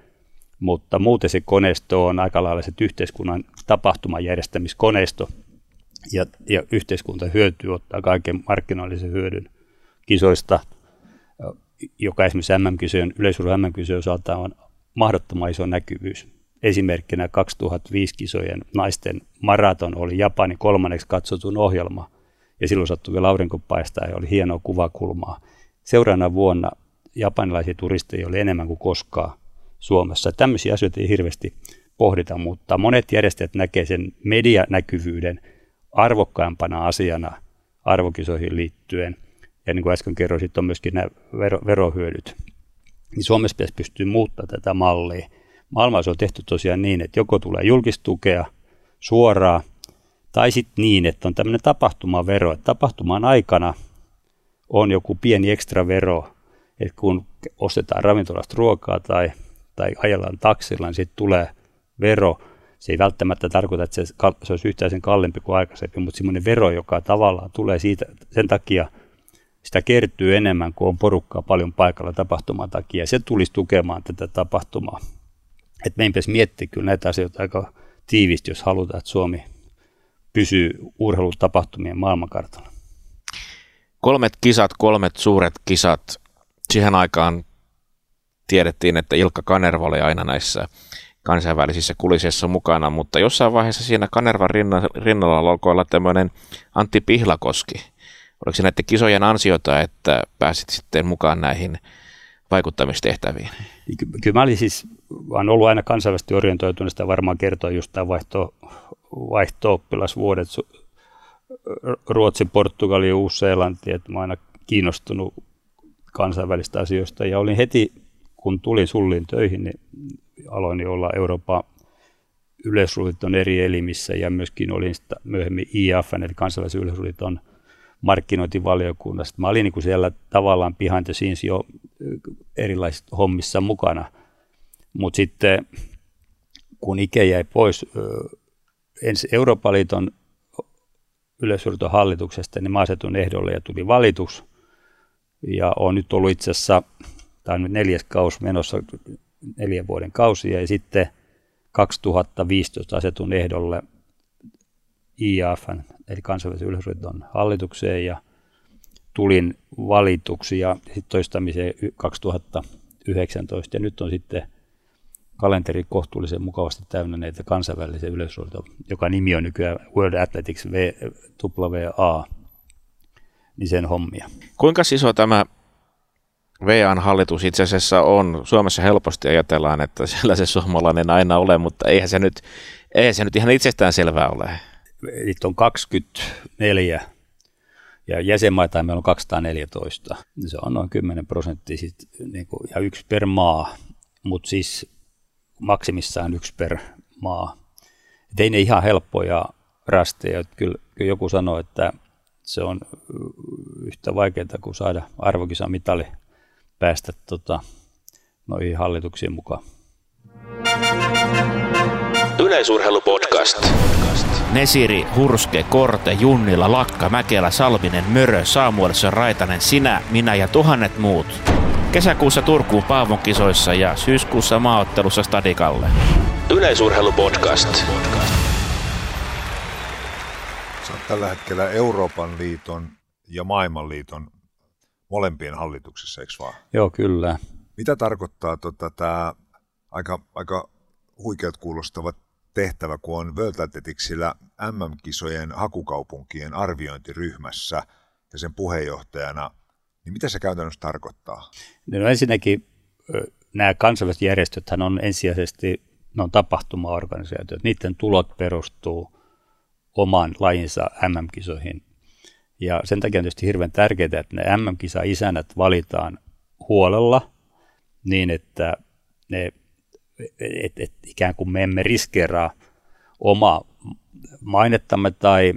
mutta muuten se koneisto on aika lailla se yhteiskunnan tapahtuman järjestämiskoneisto ja yhteiskunta hyötyy ottaa kaiken markkinoillisen hyödyn kisoista, joka esimerkiksi MM-kisojen, yleisurheilun MM-kisojen osalta on mahdottoman iso näkyvyys. Esimerkkinä 2005 kisojen naisten maraton oli Japanin 3. katsotun ohjelma. Ja silloin sattui vielä aurinko paistaa ja oli hienoa kuvakulmaa. Seuraavana vuonna japanilaisia turisteja oli enemmän kuin koskaan Suomessa. Tämmöisiä asioita ei hirveästi pohdita, mutta monet järjestäjät näkevät sen medianäkyvyyden arvokkaampana asiana arvokisoihin liittyen. Ja niin kuin äsken kerroin, sitten on myöskin nämä verohyödyt. Niin Suomessa pitäisi pystyä muuttamaan tätä mallia. Maailmassa on tehty tosiaan niin, että joko tulee julkistukea suoraan, tai sitten niin, että on tämmöinen tapahtumavero, että tapahtuman aikana on joku pieni ekstra vero, että kun ostetaan ravintolasta ruokaa tai ajellaan taksilla, niin sitten tulee vero. Se ei välttämättä tarkoita, että se olisi yhtään sen kalliimpi kuin aikaisempi, mutta semmoinen vero, joka tavallaan tulee siitä, sen takia sitä kertyy enemmän, kun on porukkaa paljon paikalla tapahtuman takia, ja se tulisi tukemaan tätä tapahtumaa. Että meidän pitäisi miettiä kyllä näitä asioita aika tiiviisti, jos halutaan, että Suomi pysyy urheilutapahtumien maailmankartalla. 3 kisat, 3 suuret kisat. Siihen aikaan tiedettiin, että Ilkka Kanerva oli aina näissä kansainvälisissä kulisissa mukana, mutta jossain vaiheessa siinä Kanervan rinnalla alkoi olla tämmöinen Antti Pihlakoski. Oliko se näiden kisojen ansiota, että pääsit sitten mukaan näihin vaikuttamistehtäviin? Kyllä mä olin siis, olen ollut aina kansainvälisesti orientoitunut, sitä varmaan kertoo just tämä vaihto-oppilasvuodet Ruotsi, Portugali ja Uusi-Seelanti, että mä oon aina kiinnostunut kansainvälistä asioista ja olin heti, kun tulin Sulliin töihin, niin aloin jo olla Euroopan yleisruuliton eri elimissä ja myöskin olin sitä myöhemmin IAF, eli kansainvälisen yleisruuliton markkinointivaliokunnassa. Mä olin niin kuin siellä tavallaan behind the scenes jo erilaisissa hommissa mukana, mutta sitten kun Ike jäi pois ensi Euroopan liiton yleisruuliton hallituksesta, niin mä asetun ehdolle ja tuli valitus. Ja on nyt ollut itse asiassa, tämä on nyt 4. kausi menossa, 4 vuoden kausia, ja sitten 2015 asetun ehdolle IAF:n, eli kansainvälisen yleisruuliton hallitukseen, ja tulin valituksi, ja sitten toistamiseen 2019, ja nyt on sitten kalenteri kohtuullisen mukavasti täynnä näitä kansainvälisiä yleisruuliton, joka nimi on nykyään World Athletics WA, niin sen hommia. Kuinka iso tämä WA:n hallitus itse asiassa on? Suomessa helposti ajatellaan, että siellä se suomalainen aina ole, mutta eihän se nyt ihan itsestään selvää ole. Niitä on 24 ja jäsenmaita meillä on 214. Se on noin 10% sit, niin kuin, ja yksi per maa, mutta siis maksimissaan 1 per maa. Et ei ne ihan helppoja rasteja. Kyllä joku sanoo, että se on yhtä vaikeaa kuin saada arvokisamitali päästä noihin hallituksiin mukaan. Yleisurheilu podcast. Nesiri, Hurske, Korte, Junnila, Lakka, Mäkelä, Salminen, Mörö, Samuelson, Raitanen, sinä, minä ja tuhannet muut. Kesäkuussa Turkuun Paavon kisoissa ja syyskuussa maaottelussa Stadikalle. Yleisurheilu podcast. Sä oot tällä hetkellä Euroopan liiton ja Maailmanliiton molempien hallituksessa, eikö vaan? Joo, kyllä. Mitä tarkoittaa tämä aika huikeat kuulostava tehtävä, kun on World Athleticsillä MM-kisojen hakukaupunkien arviointiryhmässä ja sen puheenjohtajana? Niin mitä se käytännössä tarkoittaa? No ensinnäkin nämä kansainväliset järjestöthän on ensisijaisesti tapahtumaorganisaatiot. Niiden tulot perustuu oman lajinsa MM-kisoihin. Ja sen takia on tietysti hirveän tärkeää, että ne MM-kisa-isänät valitaan huolella niin, että ne, ikään kuin me emme riskeeraa omaa mainettamme tai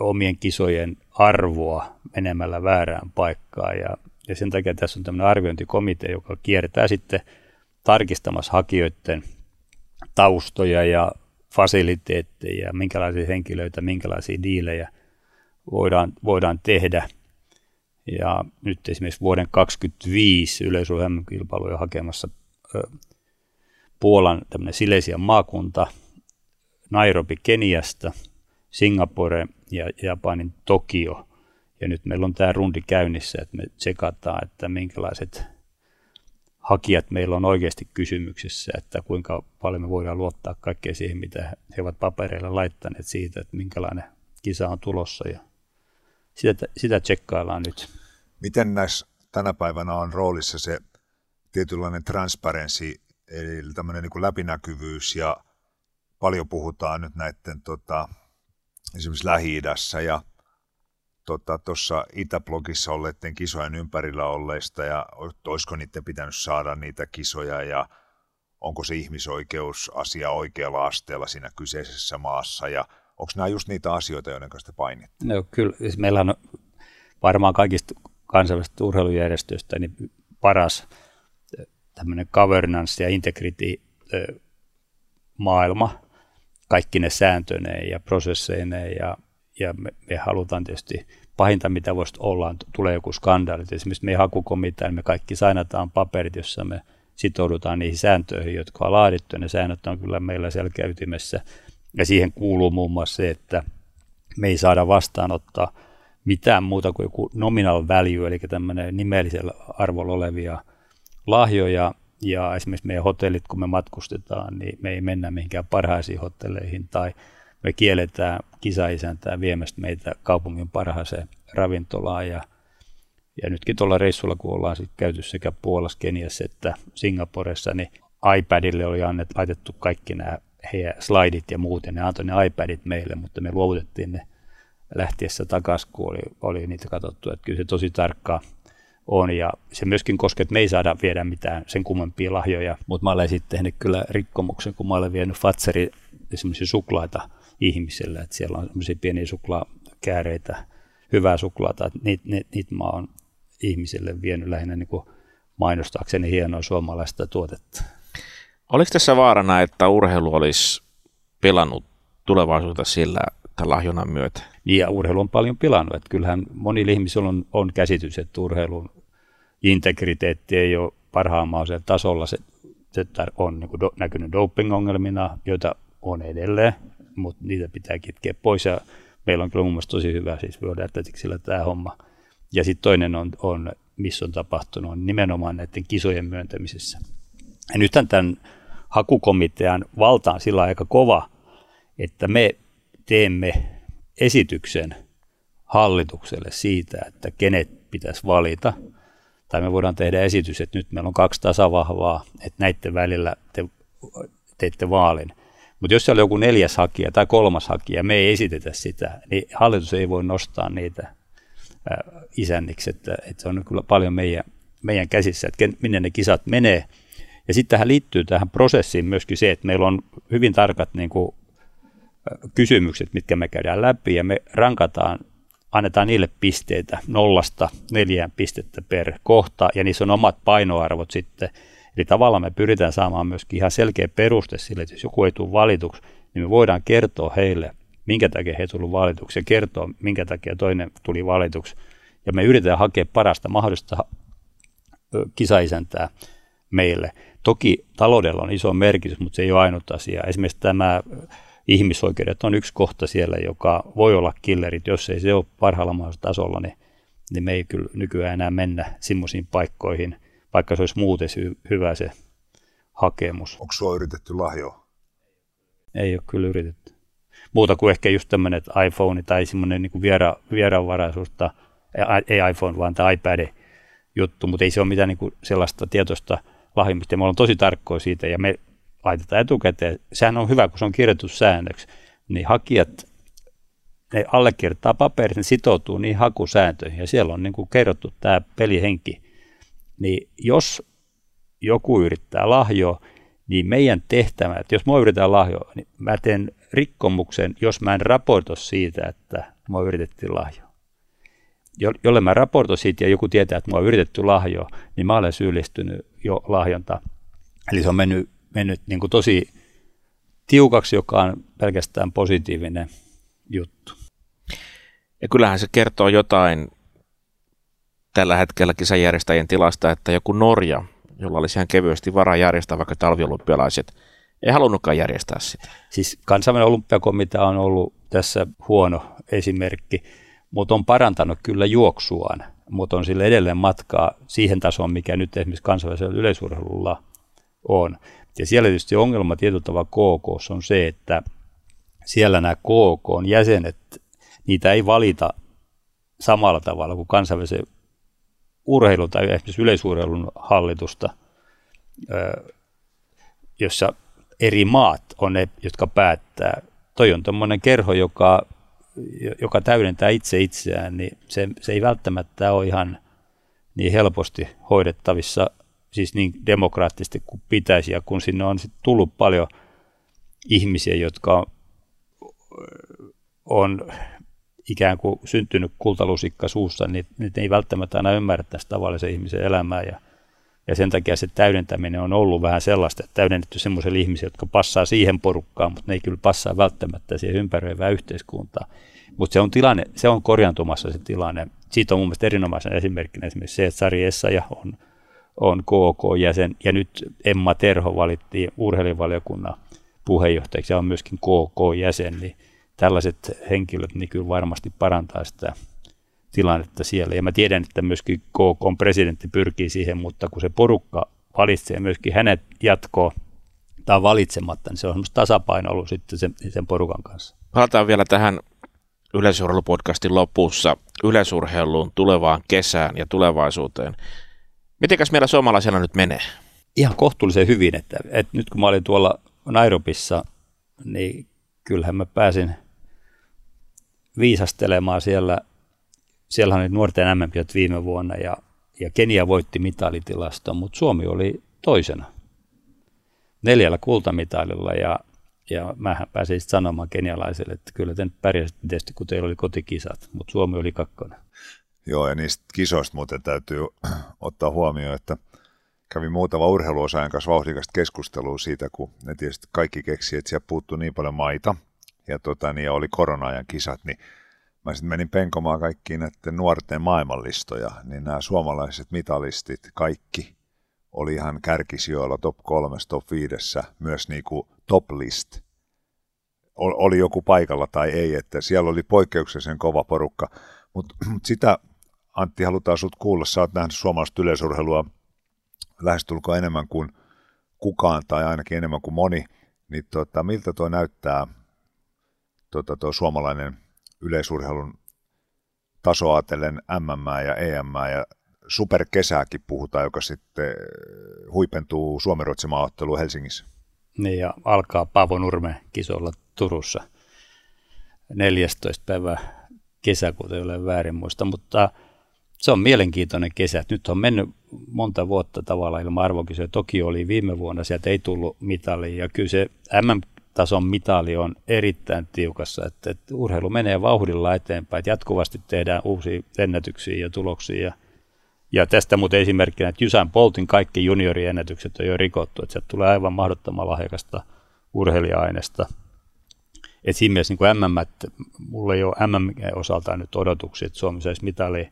omien kisojen arvoa menemällä väärään paikkaan. Ja sen takia tässä on tämmöinen arviointikomitea, joka kiertää sitten tarkistamassa hakijoiden taustoja ja fasiliteetteja, minkälaisia henkilöitä, minkälaisia diilejä voidaan tehdä. Ja nyt esimerkiksi vuoden 2025 yleisurheilukilpailuja hakemassa Puolan tämmöinen Silesian maakunta, Nairobi Keniasta, Singapore ja Japanin Tokio. Ja nyt meillä on tämä rundi käynnissä, että me tsekataan, että minkälaiset hakijat meillä on oikeasti kysymyksessä, että kuinka paljon me voidaan luottaa kaikkeen siihen, mitä he ovat papereilla laittaneet siitä, että minkälainen kisa on tulossa. Ja sitä tsekkaillaan nyt. Miten näissä tänä päivänä on roolissa se tietynlainen transparenssi, eli tämmöinen niin kuin läpinäkyvyys, ja paljon puhutaan nyt näiden esimerkiksi Lähi-idässä ja tuossa Itäblogissa olleiden kisojen ympärillä olleista, ja olisiko niiden pitänyt saada niitä kisoja, ja onko se ihmisoikeusasia oikealla asteella siinä kyseisessä maassa, ja onko nämä just niitä asioita, joiden kanssa painitte? No kyllä, siis meillä on varmaan kaikista kansainvälisistä urheilujärjestöistä niin paras tämmöinen governance ja integrity maailma, kaikki ne sääntöneen ja prosesseineen, ja me halutaan tietysti, pahinta mitä voisi olla, tulee joku skandaali. Esimerkiksi meidän hakukomitea, niin me kaikki sainataan paperit, jossa me sitoudutaan niihin sääntöihin, jotka on laadittu, ja ne säännöt on kyllä meillä selkäytimessä. Ja siihen kuuluu muun muassa se, että me ei saada vastaanottaa mitään muuta kuin joku nominal value, eli tämmöinen nimellisellä arvolla olevia lahjoja. Ja esimerkiksi meidän hotellit, kun me matkustetaan, niin me ei mennä mihinkään parhaisiin hotelleihin, tai me kielletään kisaisäntää viemästä meitä kaupungin parhaaseen ravintolaan. Ja nytkin tuolla reissulla, kun ollaan sit käyty sekä Puolassa, Keniassa että Singaporessa, niin iPadille oli laitettu kaikki nämä heidän slaidit ja muut, ja ne antoi ne iPadit meille, mutta me luovutettiin ne lähtiessä takaisin, kun oli niitä katsottu, että kyllä se tosi tarkkaa on, ja se myöskin koskee, että me ei saada viedä mitään sen kummempia lahjoja, mutta mä olen sitten tehnyt kyllä rikkomuksen, kun mä olen vienyt Fatserin esimerkiksi suklaata ihmisille, että siellä on semmoisia pieniä suklaakääreitä, hyvää suklaata, että niitä mä oon ihmisille vienyt lähinnä niin kuin mainostaakseni hienoa suomalaista tuotetta. Oliko tässä vaarana, että urheilu olisi pelannut tulevaisuutta sillä lahjonnan myötä? Ja urheilu on paljon pilannut. Että kyllähän monilla ihmisillä on käsitys, että urheilun integriteetti ei ole parhaammaisella tasolla. Se on niin kuin näkynyt doping-ongelmina, joita on edelleen, mutta niitä pitää kitkeä pois. Ja meillä on kyllä mun mielestä tosi hyvä siis World Athleticsillä tämä homma. Ja sitten toinen on, missä on tapahtunut, on nimenomaan näiden kisojen myöntämisessä. Ja nythän tämän hakukomitean valta on sillä aika kova, että me teemme esityksen hallitukselle siitä, että kenet pitäisi valita. Tai me voidaan tehdä esitys, että nyt meillä on 2 tasavahvaa, että näiden välillä te teette vaalin. Mutta jos siellä on joku 4. hakija tai 3. hakija, me ei esitetä sitä, niin hallitus ei voi nostaa niitä isänniksi. Että se on kyllä paljon meidän käsissä, että minne ne kisat menee. Ja sitten tähän liittyy tähän prosessiin myöskin se, että meillä on hyvin tarkat niin kuin kysymykset, mitkä me käydään läpi, ja me annetaan niille pisteitä 0-4 pistettä per kohta, ja niissä on omat painoarvot sitten. Eli tavallaan me pyritään saamaan myöskin ihan selkeä peruste sille, että jos joku ei tule valituksi, niin me voidaan kertoa heille, minkä takia he ei tullut valituksi, ja kertoa, minkä takia toinen tuli valituksi. Ja me yritetään hakea parasta mahdollista kisaisäntää meille. Toki taloudella on iso merkitys, mutta se ei ole ainut asia. Esimerkiksi tämä ihmisoikeudet on yksi kohta siellä, joka voi olla killerit. Jos ei se ole parhaalla mahdollisella tasolla, niin me ei kyllä nykyään enää mennä semmoisiin paikkoihin, vaikka se olisi muuten hyvä se hakemus. Onko sua yritetty lahjoa? Ei ole kyllä yritetty. Muuta kuin ehkä just tämmöinen iPhone tai semmoinen niin kuin vieraanvaraisuutta, ei iPhone vaan tämä iPad juttu, mutta ei se ole mitään niin kuin sellaista tietoista lahjimista. Me ollaan tosi tarkkoja siitä, ja me laitetaan etukäteen. Sehän on hyvä, kun se on kirjoitettu säännöksi, niin hakijat ne allekirjoittaa paperit, ne sitoutuu niihin hakusääntöihin ja siellä on niin kuin kerrottu tämä pelihenki. Niin jos joku yrittää lahjoa, niin meidän tehtävä, että jos minua yritetään lahjoa, niin mä teen rikkomuksen, jos mä en raporto siitä, että minua yritettiin lahjoa. Jolle mä raportoin siitä ja joku tietää, että minua on yritetty lahjoa, niin mä olen syyllistynyt jo lahjontaan. Eli se on mennyt niin kuin tosi tiukaksi, joka on pelkästään positiivinen juttu. Ja kyllähän se kertoo jotain tällä hetkellä kisajärjestäjien tilasta, että joku Norja, jolla olisi ihan kevyesti varaa järjestää vaikka talviolympialaiset, ei halunnutkaan järjestää sitä. Siis kansainvälinen olympiakomitea on ollut tässä huono esimerkki, mutta on parantanut kyllä juoksuaan, mutta on sille edelleen matkaa siihen tasoon, mikä nyt esimerkiksi kansainvälisellä yleisurheilulla on. Ja siellä tietysti ongelma tietyllä tavalla KK on se, että siellä nämä KK:n jäsenet, niitä ei valita samalla tavalla kuin kansainvälisen urheilun tai esimerkiksi yleisurheilun hallitusta, jossa eri maat on ne, jotka päättää. Toi on tuommoinen kerho, joka täydentää itseään, niin se ei välttämättä ole ihan niin helposti hoidettavissa, siis niin demokraattisesti kuin pitäisi, ja kun sinne on sitten tullut paljon ihmisiä, jotka on ikään kuin syntynyt kultalusikka suussa, niin ne ei välttämättä aina ymmärrä tästä tavallisen ihmisen elämää, ja sen takia se täydentäminen on ollut vähän sellaista, että täydennetty semmoisille ihmisille, jotka passaa siihen porukkaan, mutta ne ei kyllä passaa välttämättä siihen ympäröivään yhteiskuntaan. Mutta se on korjaantumassa se tilanne. Siitä on mun mielestä erinomaisena esimerkkinä esimerkiksi se, että Sari Essayah on KK-jäsen, ja nyt Emma Terho valittiin urheilijavaliokunnan puheenjohtajaksi, ja on myöskin KK-jäsen, niin tällaiset henkilöt niin kyllä varmasti parantaa sitä tilannetta siellä. Ja mä tiedän, että myöskin KK:n presidentti pyrkii siihen, mutta kun se porukka valitsee myöskin hänet jatkoon tai valitsematta, niin se on semmoista tasapaino ollut sitten sen porukan kanssa. Palataan vielä tähän yleisurheilupodcastin lopussa yleisurheiluun, tulevaan kesään ja tulevaisuuteen. Mitenkäs meillä suomalaisena nyt menee? Ihan kohtuullisen hyvin, että nyt kun mä olin tuolla Nairobissa, niin kyllähän mä pääsin viisastelemaan siellä. Siellähän oli nuorten MM-kisat viime vuonna ja Kenia voitti mitalitilaston, mutta Suomi oli toisena 4 kultamitalilla ja mähän pääsin sitten sanomaan kenialaisille, että kyllä te nyt pärjäsitte tietysti, kun teillä oli kotikisat, mutta Suomi oli 2. Joo, ja niistä kisoista muuten täytyy ottaa huomioon, että kävin muutama urheiluosaajan kanssa vauhdikasta keskustelua siitä, kun ne tietysti kaikki keksii, että siellä puuttui niin paljon maita ja oli korona-ajan kisat, niin mä sitten menin penkomaan kaikkiin näiden nuorten maailmanlistoja, niin nämä suomalaiset mitalistit, kaikki, oli ihan kärkisijoilla top 3, top 5, myös niin kuin top list. Oli joku paikalla tai ei, että siellä oli poikkeuksellisen kova porukka. Mutta sitä, Antti, halutaan sut kuulla. Sä oot nähnyt suomalaista yleisurheilua lähestulkoon enemmän kuin kukaan tai ainakin enemmän kuin moni. Niin miltä tuo näyttää tuo suomalainen yleisurheilun tasoa ajatellen MM:ää ja EM:ää ja superkesääkin puhutaan, joka sitten huipentuu Suomi-Ruotsi-maaotteluun Helsingissä. Niin ja alkaa Paavo Nurmen kisolla Turussa 14. päivä kesäkuuta, jolle väärin muista, mutta se on mielenkiintoinen kesä. Nyt on mennyt monta vuotta tavallaan ilman arvokisoja. Toki oli viime vuonna, sieltä ei tullut mitalia ja kyllä se MM-tason mitali on erittäin tiukassa, että urheilu menee vauhdilla eteenpäin, että jatkuvasti tehdään uusia ennätyksiä ja tuloksia. Ja tästä muuten esimerkkinä, että Usain Boltin kaikki junioriennätykset on jo rikottu, että sieltä tulee aivan mahdottoman lahjakasta urheilija-aineesta. Et siinä mielessä niin MM, että mulla ei ole MM-osaltaan nyt odotuksia, että Suomi saisi mitalia,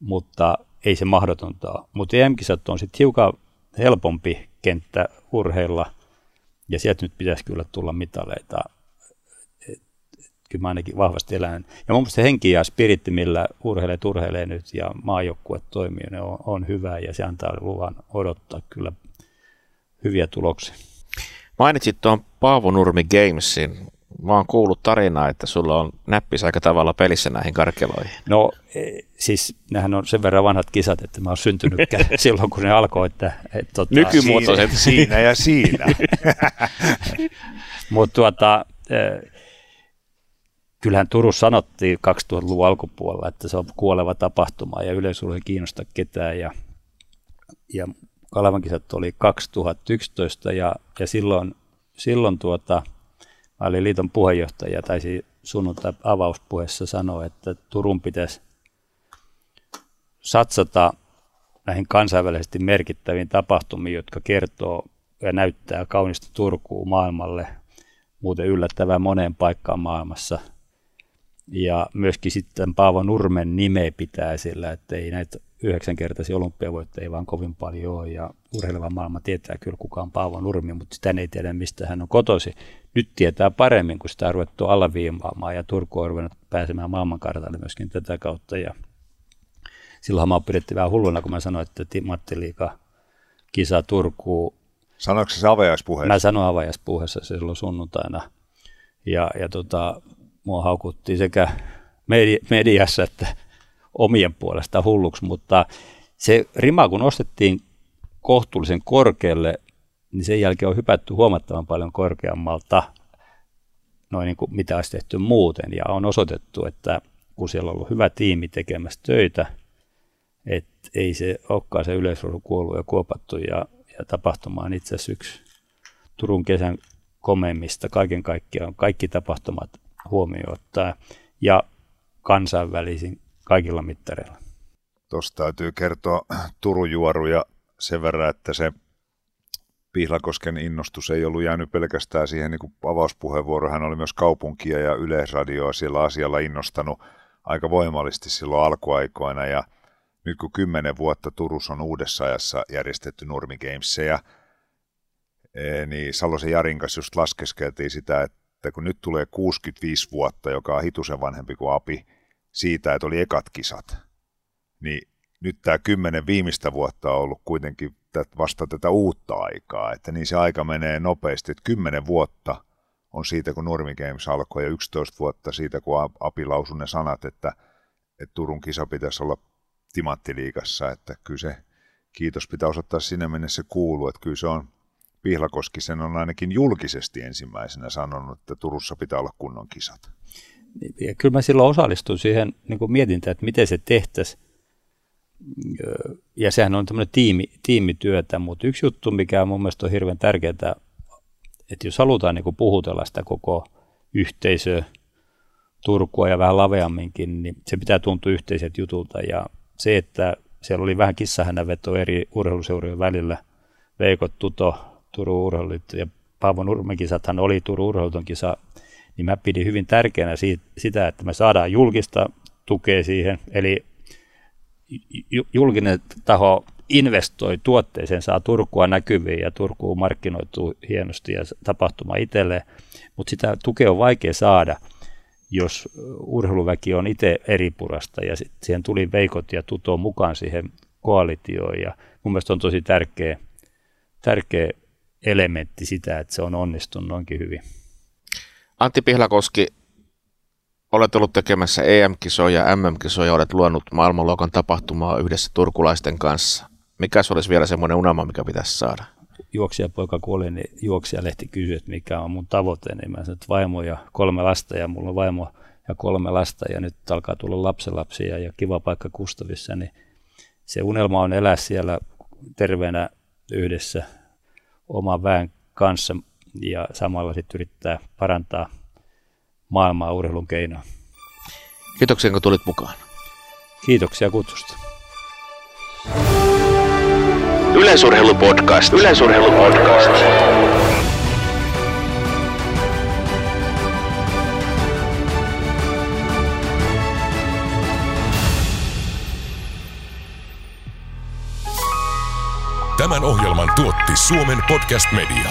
mutta ei se mahdotonta ole. Mutta EM-kisat on sitten hiukan helpompi kenttä urheilla, ja sieltä nyt pitäisi kyllä tulla mitaleita. Kyllä mä ainakin vahvasti elän. Ja mun mielestä se henki ja spiritti, millä urheilijat urheilee nyt ja maajoukkue toimii, ne on hyvä ja se antaa luvan odottaa kyllä hyviä tuloksia. Mainitsit tuon Paavo Nurmi Gamesin. Mä oon kuullut tarinaa, että sulla on näppis aika tavalla pelissä näihin karkeloihin. No siis nämähän on sen verran vanhat kisat, että mä oon syntynyt silloin, kun ne alkoi. Nykymuotoiset. Siinä ja siinä. Mutta kyllähän Turussa sanottiin 2000-luvun alkupuolella, että se on kuoleva tapahtuma ja yleisurheilu ei kiinnosta ketään. Ja Kalevan Kisat oli 2011 ja silloin mä olin liiton puheenjohtaja, taisi sunnuntai avauspuheessa sanoa, että Turun pitäisi satsata näihin kansainvälisesti merkittäviin tapahtumiin, jotka kertoo ja näyttää kaunista Turkua maailmalle, muuten yllättävän moneen paikkaan maailmassa. Ja myöskin sitten Paavo Nurmen nimeä pitää sillä, että ei näitä 9-kertaisia olympiavoittajia vaan kovin paljon ole, ja urheileva maailma tietää kyllä kukaan Paavo Nurmi, mutta sitä ei tiedä mistä hän on kotoisin. Nyt tietää paremmin, kun sitä on ruvettu alaviimaamaan ja Turku on ruvennut pääsemään maailmankartalle myöskin tätä kautta. Ja silloinhan mä oon pidetty vähän hulluna, kun mä sanoin, että Timanttiliiga kisa Turkuun. Sanoitko se avajaispuheessa? Mä sanoin avajaispuheessa se silloin sunnuntaina. Ja mua haukuttiin sekä mediassa että omien puolestaan hulluksi, mutta se rima kun ostettiin kohtuullisen korkealle, niin sen jälkeen on hypätty huomattavan paljon korkeammalta, noin niin kuin mitä olisi tehty muuten. Ja on osoitettu, että kun siellä on ollut hyvä tiimi tekemässä töitä, että ei se olekaan se yleisurheilu kuollut ja kuopattu. Ja tapahtuma on itse asiassa yksi Turun kesän komeimmista. Kaiken kaikkiaan kaikki tapahtumat huomioon ottaa ja kansainvälisin kaikilla mittareilla. Tuosta täytyy kertoa Turun juoruja sen verran, että se Pihlakosken innostus ei ollut jäänyt pelkästään siihen niin kuin avauspuheenvuoroon. Hän oli myös kaupunkia ja Yleisradioa siellä asialla innostanut aika voimallisesti silloin alkuaikoina. Ja nyt kun 10 vuotta Turussa on uudessa ajassa järjestetty Nurmi Gamesia, niin Salosen Jarin kanssa just laskeskeltiin sitä, että kun nyt tulee 65 vuotta, joka on hitusen vanhempi kuin Api, siitä, että oli ekat kisat, niin nyt tämä 10 viimeistä vuotta on ollut kuitenkin vasta tätä uutta aikaa, että niin se aika menee nopeasti, että 10 vuotta on siitä, kun Nurmi Games alkoi, ja 11 vuotta siitä, kun Api lausui ne sanat, että Turun kisa pitäisi olla Timanttiliigassa, että kyllä se kiitos pitää osoittaa sinne minne se kuuluu, että kyllä se on, Pihlakoski sen on ainakin julkisesti ensimmäisenä sanonut, että Turussa pitää olla kunnon kisat. Ja kyllä mä silloin osallistuin siihen niin kuin mietintään, että miten se tehtäisiin, ja sehän on tämmöinen tiimityötä, mutta yksi juttu, mikä mun mielestä on hirveän tärkeää, että jos halutaan niin kuin puhutella sitä koko yhteisöä, Turkua ja vähän laveamminkin, niin se pitää tuntua yhteiset jutulta, ja se, että siellä oli vähän kissahännänveto eri urheiluseurojen välillä, Veikot, Tuto, Turun urheiluliitto ja Paavo Nurmen kisathan oli Turun urheiluton kisa, niin mä pidin hyvin tärkeänä sitä, että me saadaan julkista tukea siihen, eli julkinen taho investoi tuotteeseen, saa Turkua näkyviin ja Turku markkinoituu hienosti ja tapahtuma itselleen, mutta sitä tukea on vaikea saada, jos urheiluväki on itse eri purasta, ja sitten siihen tuli Veikot ja Tuto mukaan siihen koalitioon, ja mun mielestä on tosi tärkeä elementti sitä, että se on onnistunut noinkin hyvin. Antti Pihlakoski, olet ollut tekemässä EM-kisoja ja MM-kisoja, olet luonut maailmanluokan tapahtumaa yhdessä turkulaisten kanssa. Mikä se olisi vielä semmoinen unelma, mikä pitäisi saada? Juoksijapoika kun olin, niin juoksijalehti kysyi, että mikä on mun tavoite, niin mä sanoin, että vaimo ja 3 lasta, ja mulla on vaimo ja 3 lasta, ja nyt alkaa tulla lapsenlapsia ja kiva paikka Kustavissa, niin se unelma on elää siellä terveenä yhdessä oman väen kanssa, ja samalla sitten yrittää parantaa maailmaa urheilun keinoin. Kiitoksia, kun tulit mukaan. Kiitoksia kutsusta. Yleisurheilu podcast. Yleisurheilu podcast. Tämän ohjelman tuotti Suomen Podcast Media.